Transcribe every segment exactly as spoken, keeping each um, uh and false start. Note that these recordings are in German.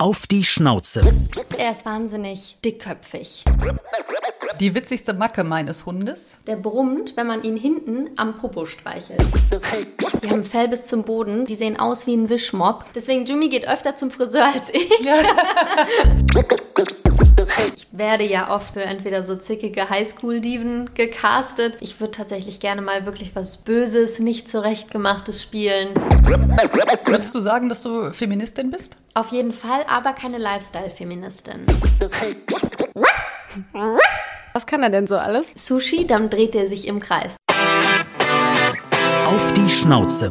auf die Schnauze. Er ist wahnsinnig dickköpfig. Die witzigste Macke meines Hundes. Der brummt, wenn man ihn hinten am Popo streichelt. Die haben Fell bis zum Boden, die sehen aus wie ein Wischmopp. Deswegen, Jimmy geht öfter zum Friseur als ich. Ich werde ja oft für entweder so zickige Highschool-Diven gecastet. Ich würde tatsächlich gerne mal wirklich was Böses, nicht zurechtgemachtes spielen. Würdest du sagen, dass du Feministin bist? Auf jeden Fall, aber keine Lifestyle-Feministin. Was kann er denn so alles? Sushi, dann dreht er sich im Kreis. Auf die Schnauze.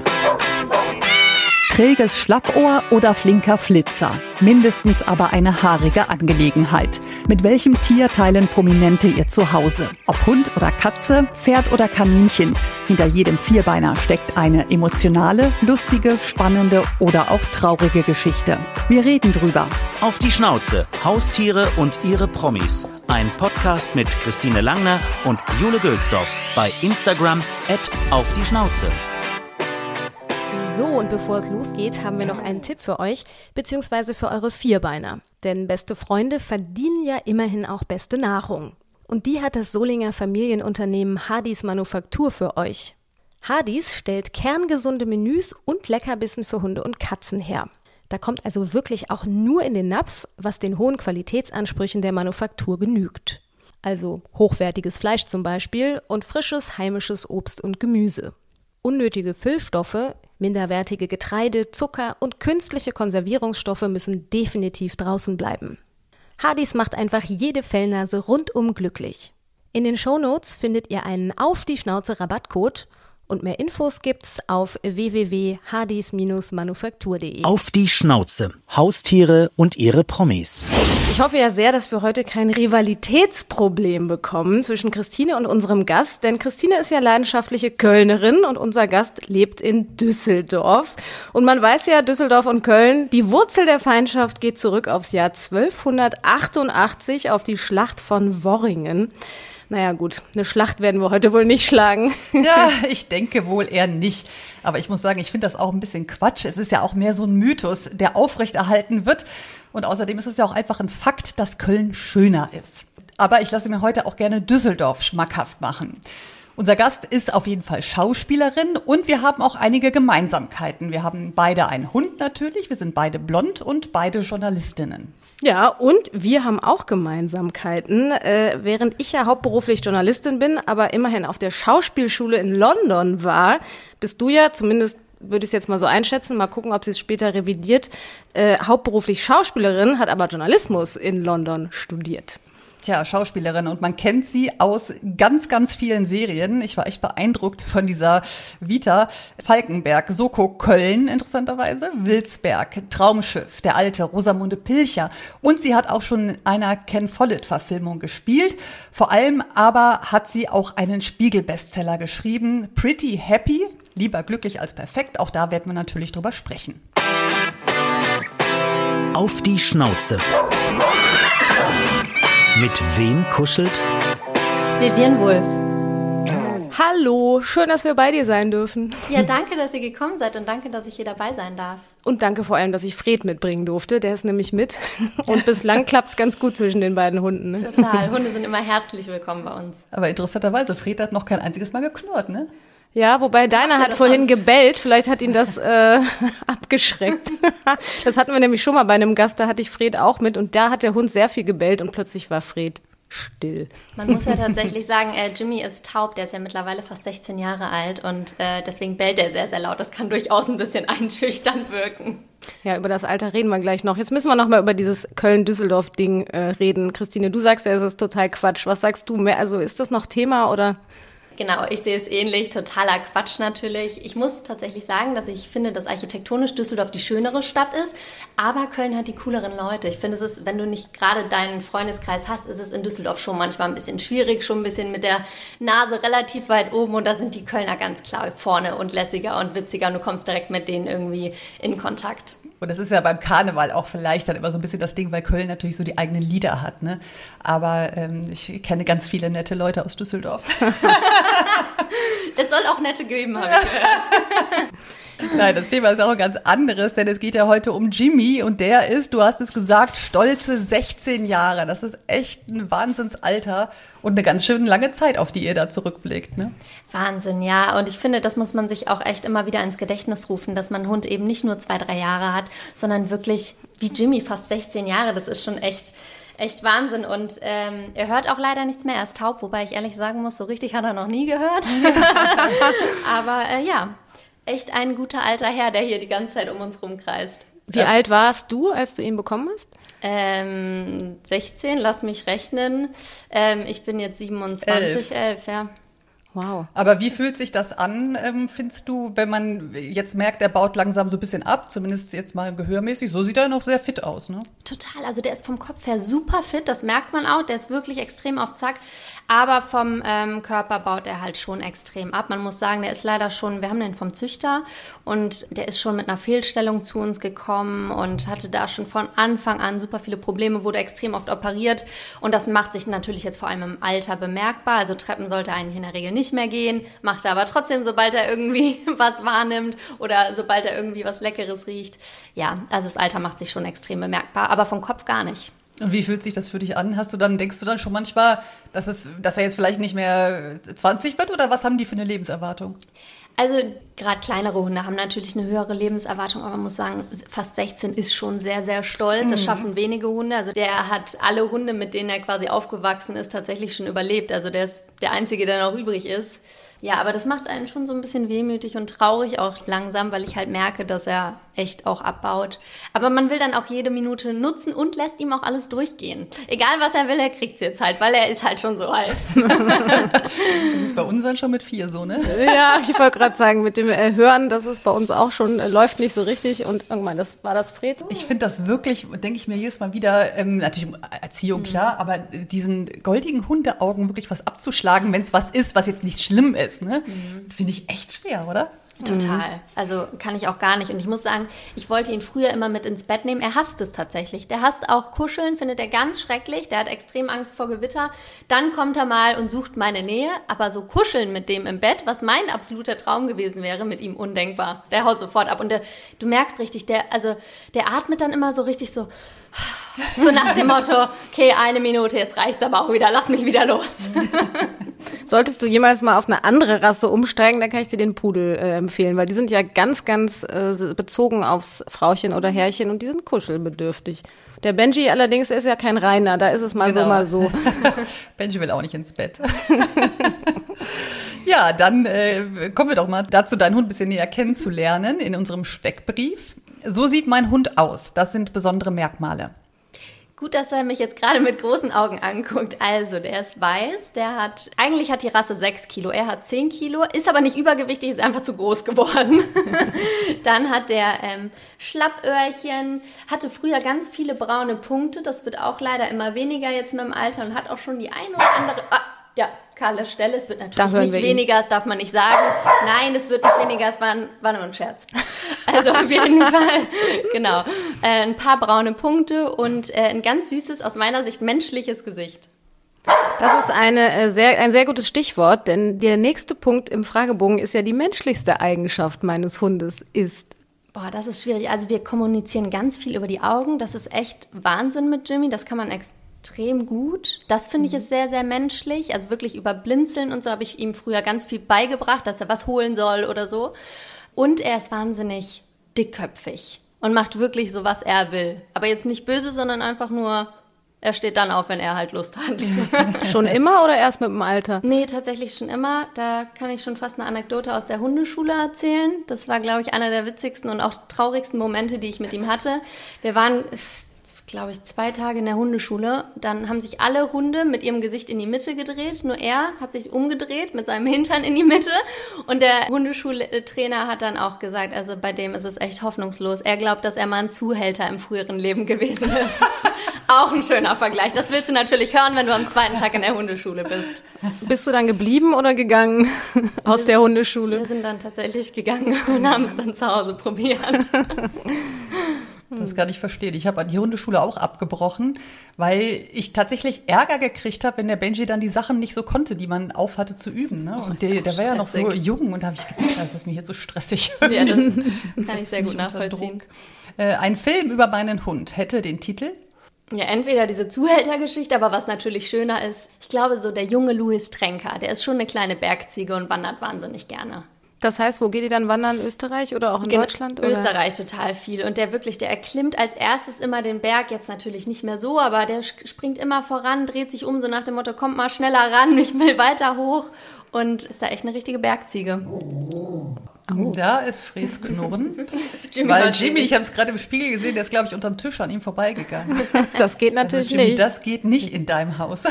Träges Schlappohr oder flinker Flitzer. Mindestens aber eine haarige Angelegenheit. Mit welchem Tier teilen Prominente ihr Zuhause? Ob Hund oder Katze, Pferd oder Kaninchen. Hinter jedem Vierbeiner steckt eine emotionale, lustige, spannende oder auch traurige Geschichte. Wir reden drüber. Auf die Schnauze. Haustiere und ihre Promis. Ein Podcast mit Christine Langner und Jule Gülsdorf. Bei Instagram at auf die Schnauze. So, und bevor es losgeht, haben wir noch einen Tipp für euch, beziehungsweise für eure Vierbeiner. Denn beste Freunde verdienen ja immerhin auch beste Nahrung. Und die hat das Solinger Familienunternehmen Hadis Manufaktur für euch. Hadis stellt kerngesunde Menüs und Leckerbissen für Hunde und Katzen her. Da kommt also wirklich auch nur in den Napf, was den hohen Qualitätsansprüchen der Manufaktur genügt. Also hochwertiges Fleisch zum Beispiel und frisches heimisches Obst und Gemüse. Unnötige Füllstoffe, minderwertige Getreide, Zucker und künstliche Konservierungsstoffe müssen definitiv draußen bleiben. Hadis macht einfach jede Fellnase rundum glücklich. In den Shownotes findet ihr einen Auf-die-Schnauze-Rabattcode und mehr Infos gibt's auf w w w punkt hadis minus manufaktur punkt d e. Auf die Schnauze. Haustiere und ihre Promis. Ich hoffe ja sehr, dass wir heute kein Rivalitätsproblem bekommen zwischen Christine und unserem Gast, denn Christine ist ja leidenschaftliche Kölnerin und unser Gast lebt in Düsseldorf. Und man weiß ja, Düsseldorf und Köln, die Wurzel der Feindschaft geht zurück aufs Jahr zwölfhundertachtundachtzig, auf die Schlacht von Worringen. Naja gut, eine Schlacht werden wir heute wohl nicht schlagen. Ja, ich denke wohl eher nicht. Aber ich muss sagen, ich finde das auch ein bisschen Quatsch. Es ist ja auch mehr so ein Mythos, der aufrechterhalten wird. Und außerdem ist es ja auch einfach ein Fakt, dass Köln schöner ist. Aber ich lasse mir heute auch gerne Düsseldorf schmackhaft machen. Unser Gast ist auf jeden Fall Schauspielerin und wir haben auch einige Gemeinsamkeiten. Wir haben beide einen Hund natürlich, wir sind beide blond und beide Journalistinnen. Ja, und wir haben auch Gemeinsamkeiten. Äh, während ich ja hauptberuflich Journalistin bin, aber immerhin auf der Schauspielschule in London war, bist du ja, zumindest würde ich es jetzt mal so einschätzen, mal gucken, ob sie es später revidiert, äh, hauptberuflich Schauspielerin, hat aber Journalismus in London studiert. Tja, Schauspielerin, und man kennt sie aus ganz, ganz vielen Serien. Ich war echt beeindruckt von dieser Vita. Falkenberg, Soko Köln, interessanterweise, Wilsberg, Traumschiff, Der Alte, Rosamunde Pilcher. Und sie hat auch schon in einer Ken Follett-Verfilmung gespielt. Vor allem aber hat sie auch einen Spiegel-Bestseller geschrieben, Pretty Happy, lieber glücklich als perfekt. Auch da werden wir natürlich drüber sprechen. Auf die Schnauze. Mit wem kuschelt? Vivian Wulf. Hallo, schön, dass wir bei dir sein dürfen. Ja, danke, dass ihr gekommen seid und danke, dass ich hier dabei sein darf. Und danke vor allem, dass ich Fred mitbringen durfte, der ist nämlich mit. Und bislang klappt es ganz gut zwischen den beiden Hunden. Ne? Total, Hunde sind immer herzlich willkommen bei uns. Aber interessanterweise, Fred hat noch kein einziges Mal geknurrt, ne? Ja, wobei deiner hat vorhin gebellt, vielleicht hat ihn das äh, abgeschreckt. Das hatten wir nämlich schon mal bei einem Gast, da hatte ich Fred auch mit und da hat der Hund sehr viel gebellt und plötzlich war Fred still. Man muss ja tatsächlich sagen, äh, Jimmy ist taub, der ist ja mittlerweile fast sechzehn Jahre alt und äh, deswegen bellt er sehr, sehr laut. Das kann durchaus ein bisschen einschüchternd wirken. Ja, über das Alter reden wir gleich noch. Jetzt müssen wir noch mal über dieses Köln-Düsseldorf-Ding äh, reden. Christine, du sagst ja, es ist total Quatsch. Was sagst du mehr? Also ist das noch Thema oder... Genau, ich sehe es ähnlich, totaler Quatsch natürlich. Ich muss tatsächlich sagen, dass ich finde, dass architektonisch Düsseldorf die schönere Stadt ist, aber Köln hat die cooleren Leute. Ich finde, es ist, wenn du nicht gerade deinen Freundeskreis hast, ist es in Düsseldorf schon manchmal ein bisschen schwierig, schon ein bisschen mit der Nase relativ weit oben und da sind die Kölner ganz klar vorne und lässiger und witziger und du kommst direkt mit denen irgendwie in Kontakt. Und das ist ja beim Karneval auch vielleicht dann immer so ein bisschen das Ding, weil Köln natürlich so die eigenen Lieder hat, ne? Aber ähm, ich kenne ganz viele nette Leute aus Düsseldorf. Es soll auch nette geben, habe ich gehört. Nein, das Thema ist auch ein ganz anderes, denn es geht ja heute um Jimmy und der ist, du hast es gesagt, stolze sechzehn Jahre. Das ist echt ein Wahnsinnsalter und eine ganz schön lange Zeit, auf die ihr da zurückblickt, ne? Wahnsinn, ja. Und ich finde, das muss man sich auch echt immer wieder ins Gedächtnis rufen, dass man einen Hund eben nicht nur zwei, drei Jahre hat, sondern wirklich wie Jimmy fast sechzehn Jahre. Das ist schon echt... Echt Wahnsinn und ähm, er hört auch leider nichts mehr, er ist taub, wobei ich ehrlich sagen muss, so richtig hat er noch nie gehört. Aber äh, ja, echt ein guter alter Herr, der hier die ganze Zeit um uns rumkreist. Wie ja. alt warst du, als du ihn bekommen hast? Ähm, sechzehn, lass mich rechnen. Ähm, ich bin jetzt siebenundzwanzig, elf, elf ja. Wow. Aber wie fühlt sich das an, ähm, findest du, wenn man jetzt merkt, er baut langsam so ein bisschen ab, zumindest jetzt mal gehörmäßig, so sieht er noch sehr fit aus, ne? Total, also der ist vom Kopf her super fit, das merkt man auch, der ist wirklich extrem auf Zack, aber vom ähm, Körper baut er halt schon extrem ab. Man muss sagen, der ist leider schon, wir haben den vom Züchter und der ist schon mit einer Fehlstellung zu uns gekommen und hatte da schon von Anfang an super viele Probleme, wurde extrem oft operiert und das macht sich natürlich jetzt vor allem im Alter bemerkbar, also Treppen sollte er eigentlich in der Regel nicht nicht mehr gehen, macht er aber trotzdem, sobald er irgendwie was wahrnimmt oder sobald er irgendwie was Leckeres riecht. Ja, also das Alter macht sich schon extrem bemerkbar, aber vom Kopf gar nicht. Und wie fühlt sich das für dich an? Hast du dann, denkst du dann schon manchmal, dass es, dass er jetzt vielleicht nicht mehr zwanzig wird oder was haben die für eine Lebenserwartung? Also gerade kleinere Hunde haben natürlich eine höhere Lebenserwartung, aber man muss sagen, fast sechzehn ist schon sehr, sehr stolz. Mhm. Das schaffen wenige Hunde. Also der hat alle Hunde, mit denen er quasi aufgewachsen ist, tatsächlich schon überlebt. Also der ist der Einzige, der noch übrig ist. Ja, aber das macht einen schon so ein bisschen wehmütig und traurig auch langsam, weil ich halt merke, dass er echt auch abbaut. Aber man will dann auch jede Minute nutzen und lässt ihm auch alles durchgehen. Egal, was er will, er kriegt es jetzt halt, weil er ist halt schon so alt. Das ist bei uns dann schon mit vier so, ne? Ja, ich wollte gerade sagen, mit dem äh, Hören, das ist bei uns auch schon, äh, läuft nicht so richtig. Und irgendwann, das war das Fred. Ich finde das wirklich, denke ich mir jedes Mal wieder, ähm, natürlich Erziehung, mhm. klar, aber diesen goldigen Hundeaugen wirklich was abzuschlagen, wenn es was ist, was jetzt nicht schlimm ist. Ne? Mhm. Finde ich echt schwer, oder? Total. Also kann ich auch gar nicht. Und ich muss sagen, ich wollte ihn früher immer mit ins Bett nehmen. Er hasst es tatsächlich. Der hasst auch Kuscheln, findet er ganz schrecklich. Der hat extrem Angst vor Gewitter. Dann kommt er mal und sucht meine Nähe. Aber so Kuscheln mit dem im Bett, was mein absoluter Traum gewesen wäre, mit ihm undenkbar. Der haut sofort ab. Und der, du merkst richtig, der, also, der atmet dann immer so richtig so, so nach dem Motto, okay, eine Minute, jetzt reicht's aber auch wieder, lass mich wieder los. Solltest du jemals mal auf eine andere Rasse umsteigen, dann kann ich dir den Pudel äh, empfehlen, weil die sind ja ganz, ganz äh, bezogen aufs Frauchen oder Herrchen und die sind kuschelbedürftig. Der Benji allerdings ist ja kein Reiner, da ist es mal genau. so, mal so. Benji will auch nicht ins Bett. Ja, dann äh, kommen wir doch mal dazu, deinen Hund ein bisschen näher kennenzulernen in unserem Steckbrief. So sieht mein Hund aus. Das sind besondere Merkmale. Gut, dass er mich jetzt gerade mit großen Augen anguckt. Also, der ist weiß, der hat, eigentlich hat die Rasse sechs Kilo, er hat zehn Kilo, ist aber nicht übergewichtig, ist einfach zu groß geworden. Dann hat der ähm, Schlappöhrchen, hatte früher ganz viele braune Punkte, das wird auch leider immer weniger jetzt mit dem Alter und hat auch schon die eine oder andere... Ah, ja, kahle Stelle, es wird natürlich nicht wir weniger, das darf man nicht sagen. Nein, es wird nicht weniger, es war, war nur ein Scherz. Also auf jeden Fall, genau. Äh, ein paar braune Punkte und äh, ein ganz süßes, aus meiner Sicht menschliches Gesicht. Das ist eine, äh, sehr, ein sehr gutes Stichwort, denn der nächste Punkt im Fragebogen ist ja, die menschlichste Eigenschaft meines Hundes ist... Boah, das ist schwierig. Also wir kommunizieren ganz viel über die Augen. Das ist echt Wahnsinn mit Jimmy, das kann man ex extrem gut. Das finde ich ist sehr, sehr menschlich. Also wirklich über Blinzeln und so habe ich ihm früher ganz viel beigebracht, dass er was holen soll oder so. Und er ist wahnsinnig dickköpfig und macht wirklich so, was er will. Aber jetzt nicht böse, sondern einfach nur, er steht dann auf, wenn er halt Lust hat. Schon immer oder erst mit dem Alter? Nee, tatsächlich schon immer. Da kann ich schon fast eine Anekdote aus der Hundeschule erzählen. Das war, glaube ich, einer der witzigsten und auch traurigsten Momente, die ich mit ihm hatte. Wir waren... glaube ich, zwei Tage in der Hundeschule. Dann haben sich alle Hunde mit ihrem Gesicht in die Mitte gedreht. Nur er hat sich umgedreht mit seinem Hintern in die Mitte. Und der Hundeschultrainer hat dann auch gesagt, also bei dem ist es echt hoffnungslos. Er glaubt, dass er mal ein Zuhälter im früheren Leben gewesen ist. Auch ein schöner Vergleich. Das willst du natürlich hören, wenn du am zweiten Tag in der Hundeschule bist. Bist du dann geblieben oder gegangen aus der Hundeschule? Wir sind dann tatsächlich gegangen und haben es dann zu Hause probiert. Das kann ich verstehen. Ich habe an die Hundeschule auch abgebrochen, weil ich tatsächlich Ärger gekriegt habe, wenn der Benji dann die Sachen nicht so konnte, die man aufhatte zu üben. Ne? Oh, und der, der war ja noch so jung und da habe ich gedacht, das ist mir jetzt so stressig. Ja, das kann ich sehr gut nachvollziehen. Äh, ein Film über meinen Hund hätte den Titel? Ja, entweder diese Zuhältergeschichte, aber was natürlich schöner ist, ich glaube so der junge Louis Trenker, der ist schon eine kleine Bergziege und wandert wahnsinnig gerne. Das heißt, wo geht ihr dann wandern? Österreich oder auch in Gen- Deutschland? Oder? Österreich total viel. Und der wirklich, der erklimmt als erstes immer den Berg, jetzt natürlich nicht mehr so, aber der springt immer voran, dreht sich um, so nach dem Motto, kommt mal schneller ran, ich will weiter hoch. Und ist da echt eine richtige Bergziege. Oh. Oh. Da ist Freds Knurren. Jimmy Weil Jimmy, ich habe es gerade im Spiegel gesehen, der ist, glaube ich, unterm Tisch an ihm vorbeigegangen. Das geht natürlich Jimmy, nicht. Das geht nicht in deinem Haus.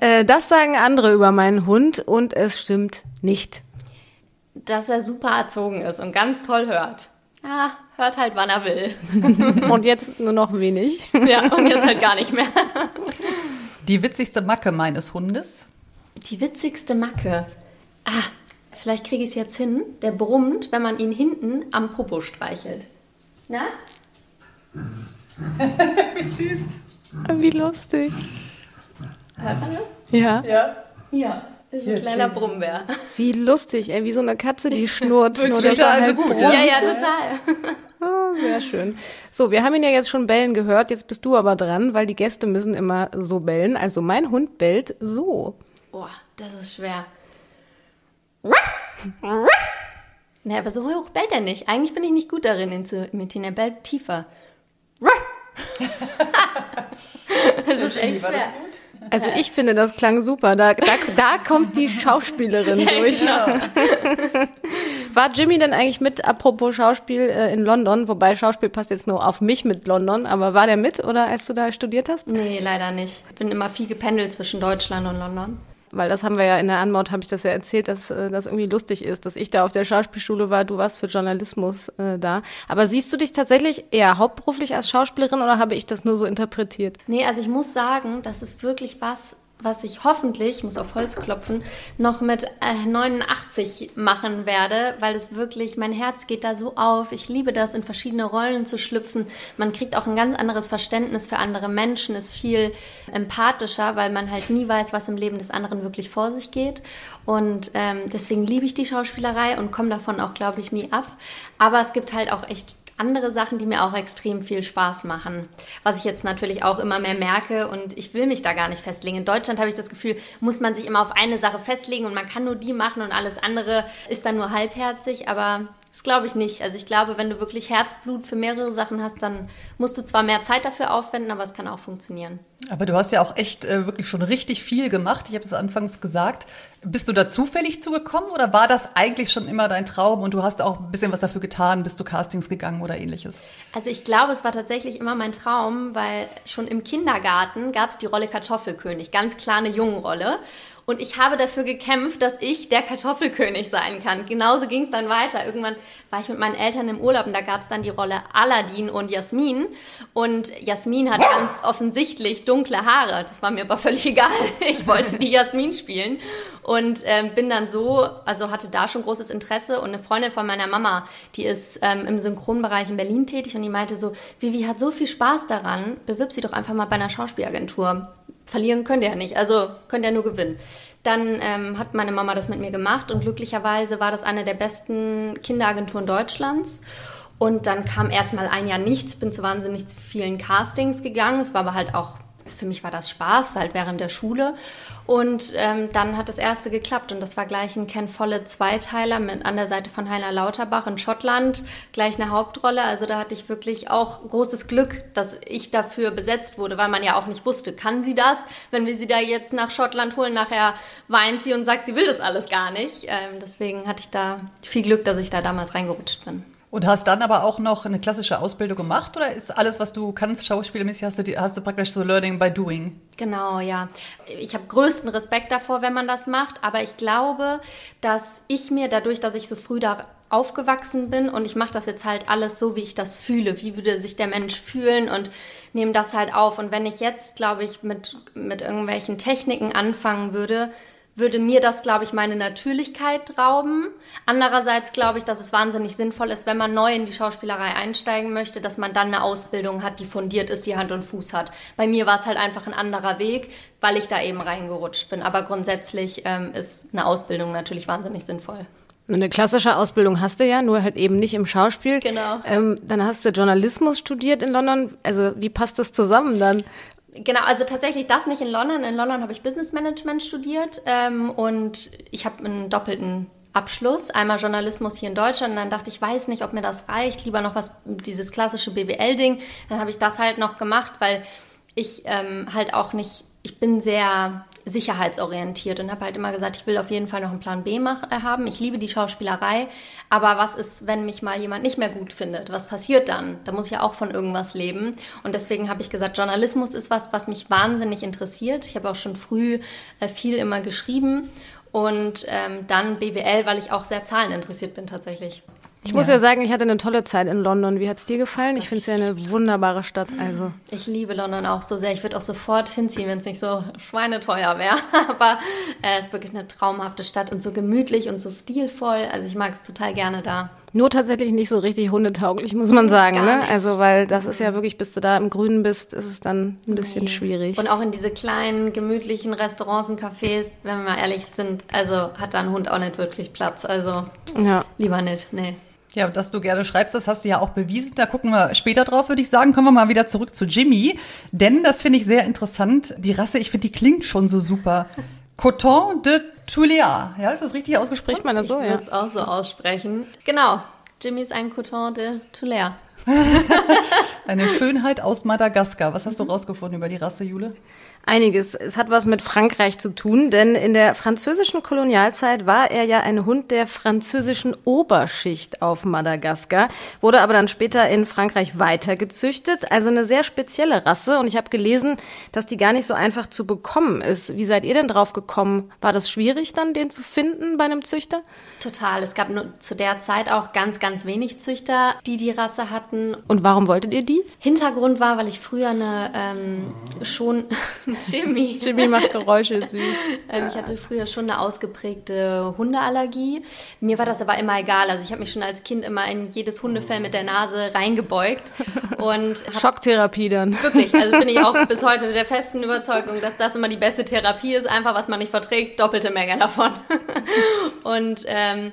äh, das sagen andere über meinen Hund und es stimmt nicht. Dass er super erzogen ist und ganz toll hört. Ah, hört halt, wann er will. Und jetzt nur noch wenig. Ja, und jetzt halt gar nicht mehr. Die witzigste Macke meines Hundes? Die witzigste Macke? Ah, vielleicht kriege ich es jetzt hin. Der brummt, wenn man ihn hinten am Popo streichelt. Na? Wie süß. Wie lustig. Hört man das? Ja. Ja. Ja. Das ist ein ja, kleiner Brummbär. Wie lustig, ey. Wie so eine Katze, die schnurrt. Nur das also halt gut, ja, ja, total. Oh, sehr schön. So, wir haben ihn ja jetzt schon bellen gehört. Jetzt bist du aber dran, weil die Gäste müssen immer so bellen. Also mein Hund bellt so. Boah, das ist schwer. Naja, aber so hoch bellt er nicht. Eigentlich bin ich nicht gut darin, ihn zu imitieren. Er bellt tiefer. Das ist echt schwer. Also ich finde, das klang super. Da, da, da kommt die Schauspielerin ja, durch. Genau. War Jimmy denn eigentlich mit, apropos Schauspiel, in London? Wobei Schauspiel passt jetzt nur auf mich mit London. Aber war der mit, oder als du da studiert hast? Nee, leider nicht. Ich bin immer viel gependelt zwischen Deutschland und London. Weil das haben wir ja in der Anmaut, habe ich das ja erzählt, dass das irgendwie lustig ist, dass ich da auf der Schauspielschule war, du warst für Journalismus äh, da. Aber siehst du dich tatsächlich eher hauptberuflich als Schauspielerin oder habe ich das nur so interpretiert? Nee, also ich muss sagen, das ist wirklich was, was ich hoffentlich, ich muss auf Holz klopfen, noch mit äh, neunundachtzig machen werde, weil es wirklich, mein Herz geht da so auf. Ich liebe das, in verschiedene Rollen zu schlüpfen. Man kriegt auch ein ganz anderes Verständnis für andere Menschen, ist viel empathischer, weil man halt nie weiß, was im Leben des anderen wirklich vor sich geht. Und ähm, deswegen liebe ich die Schauspielerei und komme davon auch, glaube ich, nie ab. Aber es gibt halt auch echt andere Sachen, die mir auch extrem viel Spaß machen, was ich jetzt natürlich auch immer mehr merke und ich will mich da gar nicht festlegen. In Deutschland habe ich das Gefühl, muss man sich immer auf eine Sache festlegen und man kann nur die machen und alles andere ist dann nur halbherzig, aber das glaube ich nicht. Also ich glaube, wenn du wirklich Herzblut für mehrere Sachen hast, dann musst du zwar mehr Zeit dafür aufwenden, aber es kann auch funktionieren. Aber du hast ja auch echt äh, wirklich schon richtig viel gemacht. Ich habe es anfangs gesagt. Bist du da zufällig zugekommen oder war das eigentlich schon immer dein Traum und du hast auch ein bisschen was dafür getan, bist du Castings gegangen oder ähnliches? Also ich glaube, es war tatsächlich immer mein Traum, weil schon im Kindergarten gab es die Rolle Kartoffelkönig, ganz klar eine Jungenrolle. Und ich habe dafür gekämpft, dass ich der Kartoffelkönig sein kann. Genauso ging es dann weiter. Irgendwann war ich mit meinen Eltern im Urlaub und da gab es dann die Rolle Aladdin und Jasmin. Und Jasmin hat ganz offensichtlich dunkle Haare. Das war mir aber völlig egal. Ich wollte die Jasmin spielen. Und ähm, bin dann so, also hatte da schon großes Interesse. Und eine Freundin von meiner Mama, die ist ähm, im Synchronbereich in Berlin tätig und die meinte so, Vivi hat so viel Spaß daran, bewirb sie doch einfach mal bei einer Schauspielagentur. Verlieren könnt ihr ja nicht, also könnt ihr nur gewinnen. Dann ähm, hat meine Mama das mit mir gemacht und glücklicherweise war das eine der besten Kinderagenturen Deutschlands. Und dann kam erstmal ein Jahr nichts, bin zu wahnsinnig vielen Castings gegangen. Es war aber halt auch, für mich war das Spaß, war halt während der Schule. Und ähm, dann hat das erste geklappt und das war gleich ein Ken Follett Zweiteiler mit, an der Seite von Heiner Lauterbach in Schottland, gleich eine Hauptrolle. Also da hatte ich wirklich auch großes Glück, dass ich dafür besetzt wurde, weil man ja auch nicht wusste, kann sie das? Wenn wir sie da jetzt nach Schottland holen, nachher weint sie und sagt, sie will das alles gar nicht. Ähm, deswegen hatte ich da viel Glück, dass ich da damals reingerutscht bin. Und hast dann aber auch noch eine klassische Ausbildung gemacht oder ist alles, was du kannst, schauspielmäßig, hast du, hast du praktisch so Learning by Doing? Genau, ja. Ich habe größten Respekt davor, wenn man das macht, aber ich glaube, dass ich mir dadurch, dass ich so früh da aufgewachsen bin und ich mache das jetzt halt alles so, wie ich das fühle, wie würde sich der Mensch fühlen und nehme das halt auf. Und wenn ich jetzt, glaube ich, mit, mit irgendwelchen Techniken anfangen würde, würde mir das, glaube ich, meine Natürlichkeit rauben. Andererseits glaube ich, dass es wahnsinnig sinnvoll ist, wenn man neu in die Schauspielerei einsteigen möchte, dass man dann eine Ausbildung hat, die fundiert ist, die Hand und Fuß hat. Bei mir war es halt einfach ein anderer Weg, weil ich da eben reingerutscht bin. Aber grundsätzlich ähm, ist eine Ausbildung natürlich wahnsinnig sinnvoll. Eine klassische Ausbildung hast du ja, nur halt eben nicht im Schauspiel. Genau. Ähm, dann hast du Journalismus studiert in London. Also wie passt das zusammen dann? Genau, also tatsächlich das nicht in London. In London habe ich Business Management studiert ähm, und ich habe einen doppelten Abschluss. Einmal Journalismus hier in Deutschland und dann dachte ich, weiß nicht, ob mir das reicht. Lieber noch was, dieses klassische B W L-Ding. Dann habe ich das halt noch gemacht, weil ich ähm, halt auch nicht, ich bin sehr sicherheitsorientiert und habe halt immer gesagt, ich will auf jeden Fall noch einen Plan B machen, haben. Ich liebe die Schauspielerei, aber was ist, wenn mich mal jemand nicht mehr gut findet? Was passiert dann? Da muss ich ja auch von irgendwas leben. Und deswegen habe ich gesagt, Journalismus ist was, was mich wahnsinnig interessiert. Ich habe auch schon früh äh, viel immer geschrieben und ähm, dann B W L, weil ich auch sehr zahleninteressiert bin tatsächlich. Ich muss ja. ja sagen, ich hatte eine tolle Zeit in London. Wie hat es dir gefallen? Ich finde es ja eine wunderbare Stadt. Also. Ich liebe London auch so sehr. Ich würde auch sofort hinziehen, wenn es nicht so schweineteuer wäre. Aber es äh, ist wirklich eine traumhafte Stadt und so gemütlich und so stilvoll. Also ich mag es total gerne da. Nur tatsächlich nicht so richtig hundetauglich, muss man sagen. Ne? Also weil das ist ja wirklich, bis du da im Grünen bist, ist es dann ein bisschen okay. schwierig. Und auch in diese kleinen, gemütlichen Restaurants und Cafés, wenn wir mal ehrlich sind, also hat da ein Hund auch nicht wirklich Platz. Also ja. lieber nicht, nee. Ja, dass du gerne schreibst, das hast du ja auch bewiesen. Da gucken wir später drauf, würde ich sagen. Kommen wir mal wieder zurück zu Jimmy. Denn, das finde ich sehr interessant, die Rasse, ich finde, die klingt schon so super. Coton de Tulear. Ja, ist das richtig ausgesprochen? Spricht man das so, ja. Ich würde es auch so aussprechen. Genau, Jimmy ist ein Coton de Tulear. Eine Schönheit aus Madagaskar. Was hast du rausgefunden über die Rasse, Jule? Einiges. Es hat was mit Frankreich zu tun, denn in der französischen Kolonialzeit war er ja ein Hund der französischen Oberschicht auf Madagaskar, wurde aber dann später in Frankreich weitergezüchtet, also eine sehr spezielle Rasse. Und ich habe gelesen, dass die gar nicht so einfach zu bekommen ist. Wie seid ihr denn drauf gekommen? War das schwierig dann, den zu finden bei einem Züchter? Total. Es gab nur zu der Zeit auch ganz, ganz wenig Züchter, die die Rasse hatten. Und warum wolltet ihr die? Hintergrund war, weil ich früher eine ähm, schon... Jimmy. Jimmy macht Geräusche, süß. Ich hatte früher schon eine ausgeprägte Hundeallergie. Mir war das aber immer egal. Also ich habe mich schon als Kind immer in jedes Hundefell mit der Nase reingebeugt. Und Schocktherapie dann. Wirklich, also bin ich auch bis heute der festen Überzeugung, dass das immer die beste Therapie ist. Einfach, was man nicht verträgt, doppelte Menge davon. Und ähm,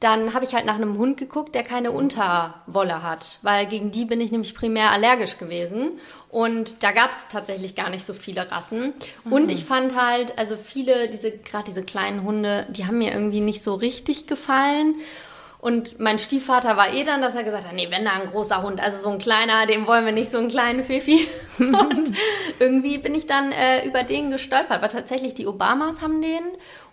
dann habe ich halt nach einem Hund geguckt, der keine Unterwolle hat, weil gegen die bin ich nämlich primär allergisch gewesen. Und da gab es tatsächlich gar nicht so viele Rassen. Mhm. Und ich fand halt, also viele, diese gerade diese kleinen Hunde, die haben mir irgendwie nicht so richtig gefallen. Und mein Stiefvater war eh dann, dass er gesagt hat, nee, wenn da ein großer Hund, also so ein kleiner, dem wollen wir nicht, so einen kleinen Fifi. Und irgendwie bin ich dann äh, über den gestolpert, weil tatsächlich die Obamas haben den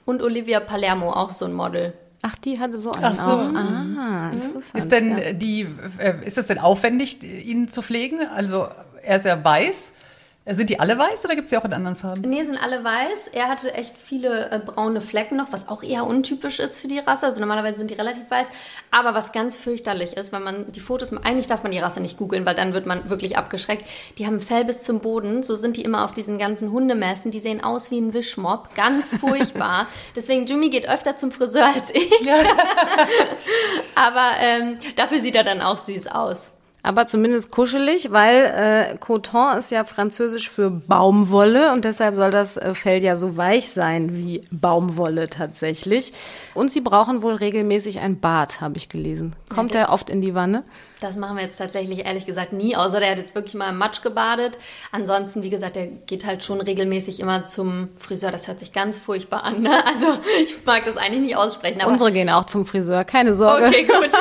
und Olivia Palermo, auch so ein Model. Ach, die hatte so einen. Ach so. Auch. Ah, interessant. Ist denn ja. die, äh, ist es denn aufwendig, ihn zu pflegen? Also er ist ja weiß. Sind die alle weiß oder gibt es die auch in anderen Farben? Nee, sind alle weiß. Er hatte echt viele äh, braune Flecken noch, was auch eher untypisch ist für die Rasse. Also normalerweise sind die relativ weiß. Aber was ganz fürchterlich ist, wenn man die Fotos, eigentlich darf man die Rasse nicht googeln, weil dann wird man wirklich abgeschreckt. Die haben Fell bis zum Boden. So sind die immer auf diesen ganzen Hundemessen. Die sehen aus wie ein Wischmob. Ganz furchtbar. Deswegen, Jimmy geht öfter zum Friseur als ich. Aber ähm, dafür sieht er dann auch süß aus. Aber zumindest kuschelig, weil äh, Coton ist ja französisch für Baumwolle und deshalb soll das Fell ja so weich sein wie Baumwolle tatsächlich. Und sie brauchen wohl regelmäßig ein Bad, habe ich gelesen. Kommt er oft in die Wanne? Das machen wir jetzt tatsächlich ehrlich gesagt nie, außer der hat jetzt wirklich mal im Matsch gebadet. Ansonsten, wie gesagt, der geht halt schon regelmäßig immer zum Friseur. Das hört sich ganz furchtbar an, ne? Also ich mag das eigentlich nicht aussprechen. Aber unsere gehen auch zum Friseur, keine Sorge. Okay, gut.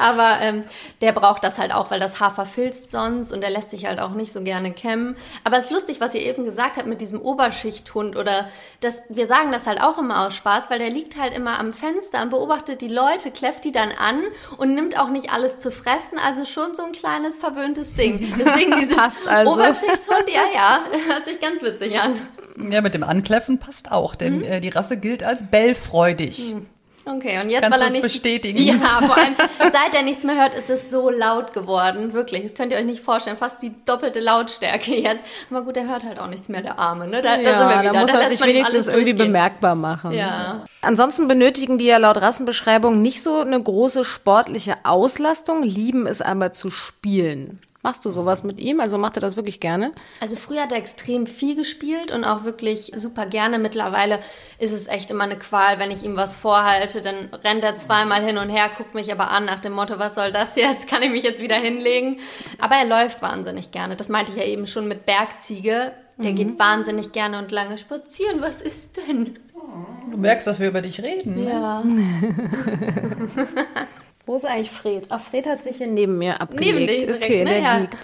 aber ähm, der braucht das halt auch, weil das Haar verfilzt sonst und der lässt sich halt auch nicht so gerne kämmen. Aber es ist lustig, was ihr eben gesagt habt mit diesem Oberschichthund oder das, wir sagen das halt auch immer aus Spaß, weil der liegt halt immer am Fenster und beobachtet die Leute, kläfft die dann an und nimmt auch nicht alles zu fressen, also schon so ein kleines verwöhntes Ding. Deswegen dieses passt also. Oberschichthund, ja, ja, hört sich ganz witzig an. Ja, mit dem Ankläffen passt auch, denn mhm. äh, die Rasse gilt als bellfreudig. Mhm. Okay, und jetzt, Kannst weil er nicht... bestätigen? Ja, vor allem, seit er nichts mehr hört, ist es so laut geworden, wirklich. Das könnt ihr euch nicht vorstellen, fast die doppelte Lautstärke jetzt. Aber gut, er hört halt auch nichts mehr, der Arme, ne? Da, ja, da sind wir wieder. Da muss da er sich wenigstens irgendwie bemerkbar machen. Ja. Ansonsten benötigen die ja laut Rassenbeschreibung nicht so eine große sportliche Auslastung, lieben es aber zu spielen. Machst du sowas mit ihm? Also macht er das wirklich gerne? Also früher hat er extrem viel gespielt und auch wirklich super gerne. Mittlerweile ist es echt immer eine Qual, wenn ich ihm was vorhalte. Dann rennt er zweimal hin und her, guckt mich aber an nach dem Motto, was soll das jetzt? Kann ich mich jetzt wieder hinlegen? Aber er läuft wahnsinnig gerne. Das meinte ich ja eben schon mit Bergziege. Der mhm. geht wahnsinnig gerne und lange spazieren. Was ist denn? Du merkst, dass wir über dich reden. Ja. Wo ist eigentlich Fred? Ach, Fred hat sich hier neben mir abgelegt. Neben dich direkt, okay, ne? Der ja. liegt.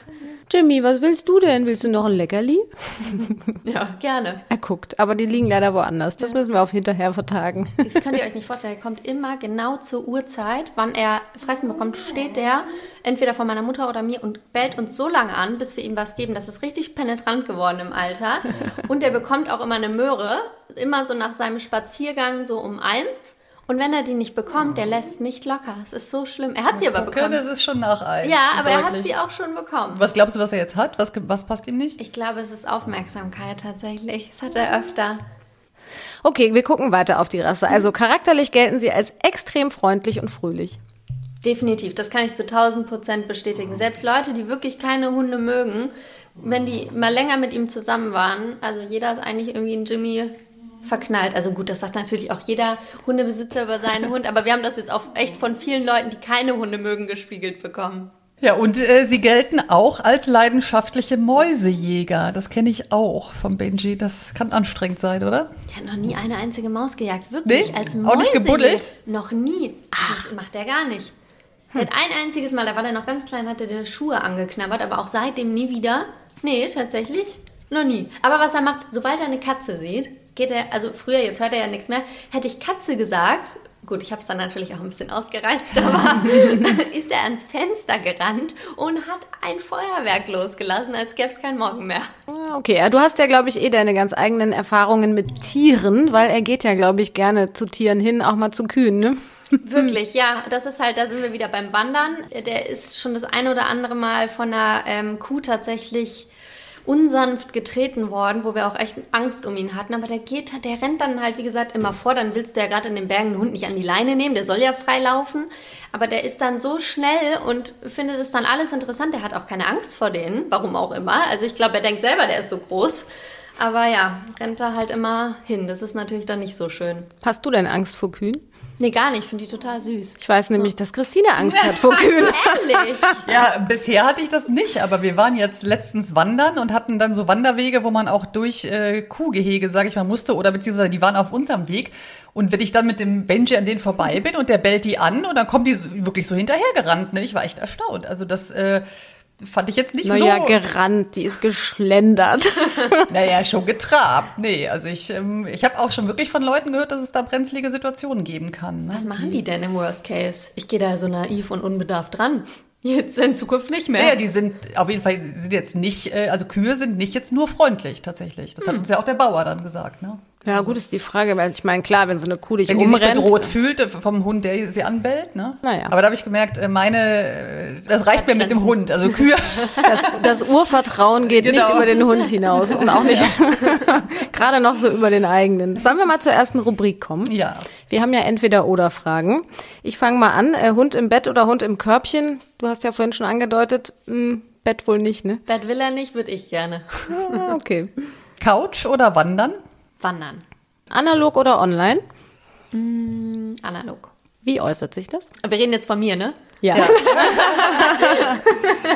Jimmy, was willst du denn? Willst du noch ein Leckerli? Ja, gerne. Er guckt, aber die liegen leider woanders. Das müssen wir auf hinterher vertagen. Das könnt ihr euch nicht vorstellen. Er kommt immer genau zur Uhrzeit, wann er Fressen bekommt, steht der entweder von meiner Mutter oder mir und bellt uns so lange an, bis wir ihm was geben. Das ist richtig penetrant geworden im Alter. Und er bekommt auch immer eine Möhre, immer so nach seinem Spaziergang so um eins. Und wenn er die nicht bekommt, der lässt nicht locker. Es ist so schlimm. Er hat sie aber bekommen. Okay, das ist schon nach eins. Ja, aber deutlich. Er hat sie auch schon bekommen. Was glaubst du, was er jetzt hat? Was, was passt ihm nicht? Ich glaube, es ist Aufmerksamkeit tatsächlich. Das hat er öfter. Okay, wir gucken weiter auf die Rasse. Also charakterlich gelten sie als extrem freundlich und fröhlich. Definitiv, das kann ich zu tausend Prozent bestätigen. Selbst Leute, die wirklich keine Hunde mögen, wenn die mal länger mit ihm zusammen waren, also jeder ist eigentlich irgendwie ein Jimmy... verknallt. Also gut, das sagt natürlich auch jeder Hundebesitzer über seinen Hund, aber wir haben das jetzt auch echt von vielen Leuten, die keine Hunde mögen, gespiegelt bekommen. Ja, und äh, sie gelten auch als leidenschaftliche Mäusejäger. Das kenne ich auch vom Benji. Das kann anstrengend sein, oder? Ich habe noch nie eine einzige Maus gejagt. Wirklich? Nee? Als Mäusejäger? Auch nicht gebuddelt? Noch nie. Ach. Das macht er gar nicht. Hm. Er hat ein einziges Mal, da war er noch ganz klein, hat er die Schuhe angeknabbert, aber auch seitdem nie wieder. Nee, tatsächlich noch nie. Aber was er macht, sobald er eine Katze sieht, geht er, also früher, jetzt hört er ja nichts mehr, hätte ich Katze gesagt, gut, ich habe es dann natürlich auch ein bisschen ausgereizt, aber ist er ans Fenster gerannt und hat ein Feuerwerk losgelassen, als gäbe es keinen Morgen mehr. Okay, ja, du hast ja, glaube ich, eh deine ganz eigenen Erfahrungen mit Tieren, weil er geht ja, glaube ich, gerne zu Tieren hin, auch mal zu Kühen, ne? Wirklich, ja, das ist halt, da sind wir wieder beim Wandern. Der ist schon das ein oder andere Mal von einer ähm, Kuh tatsächlich unsanft getreten worden, wo wir auch echt Angst um ihn hatten, aber der geht, der rennt dann halt, wie gesagt, immer vor, dann willst du ja gerade in den Bergen den Hund nicht an die Leine nehmen, der soll ja frei laufen, aber der ist dann so schnell und findet es dann alles interessant, der hat auch keine Angst vor denen, warum auch immer, also ich glaube, er denkt selber, der ist so groß, aber ja, rennt da halt immer hin, das ist natürlich dann nicht so schön. Hast du denn Angst vor Kühen? Nee, gar nicht. Ich finde die total süß. Ich weiß nämlich, dass Christine Angst hat vor Kühen. Ehrlich? Ja, bisher hatte ich das nicht. Aber wir waren jetzt letztens wandern und hatten dann so Wanderwege, wo man auch durch äh, Kuhgehege, sage ich mal, musste. Oder beziehungsweise die waren auf unserem Weg. Und wenn ich dann mit dem Benji an denen vorbei bin und der bellt die an und dann kommen die so, wirklich so hinterhergerannt. Ne? Ich war echt erstaunt. Also das... Äh, Fand ich jetzt nicht Na so. Naja, gerannt, die ist geschlendert. Naja, schon getrabt. Nee, also ich, ähm, ich habe auch schon wirklich von Leuten gehört, dass es da brenzlige Situationen geben kann. Ne? Was machen die denn im Worst Case? Ich gehe da so naiv und unbedarft dran. Jetzt in Zukunft nicht mehr. Naja, die sind auf jeden Fall sind jetzt nicht, also Kühe sind nicht jetzt nur freundlich tatsächlich. Das hm. hat uns ja auch der Bauer dann gesagt, ne? Ja, gut, ist die Frage, weil ich meine, klar, wenn so eine Kuh dich wenn umrennt. Wenn die sich bedroht fühlt vom Hund, der sie anbellt, ne? Naja. Aber da habe ich gemerkt, meine, das reicht mir mit dem Hund, also Kühe. Das, das Urvertrauen geht genau. nicht über den Hund hinaus und auch nicht ja. gerade noch so über den eigenen. Sollen wir mal zur ersten Rubrik kommen? Ja. Wir haben ja Entweder-Oder-Fragen. Ich fange mal an, Hund im Bett oder Hund im Körbchen. Du hast ja vorhin schon angedeutet, mh, Bett wohl nicht, ne? Bett will er nicht, würde ich gerne. Ja, okay. Couch oder Wandern? Wandern. Analog oder online? Mm, analog. Wie äußert sich das? Wir reden jetzt von mir, ne? Ja. ja.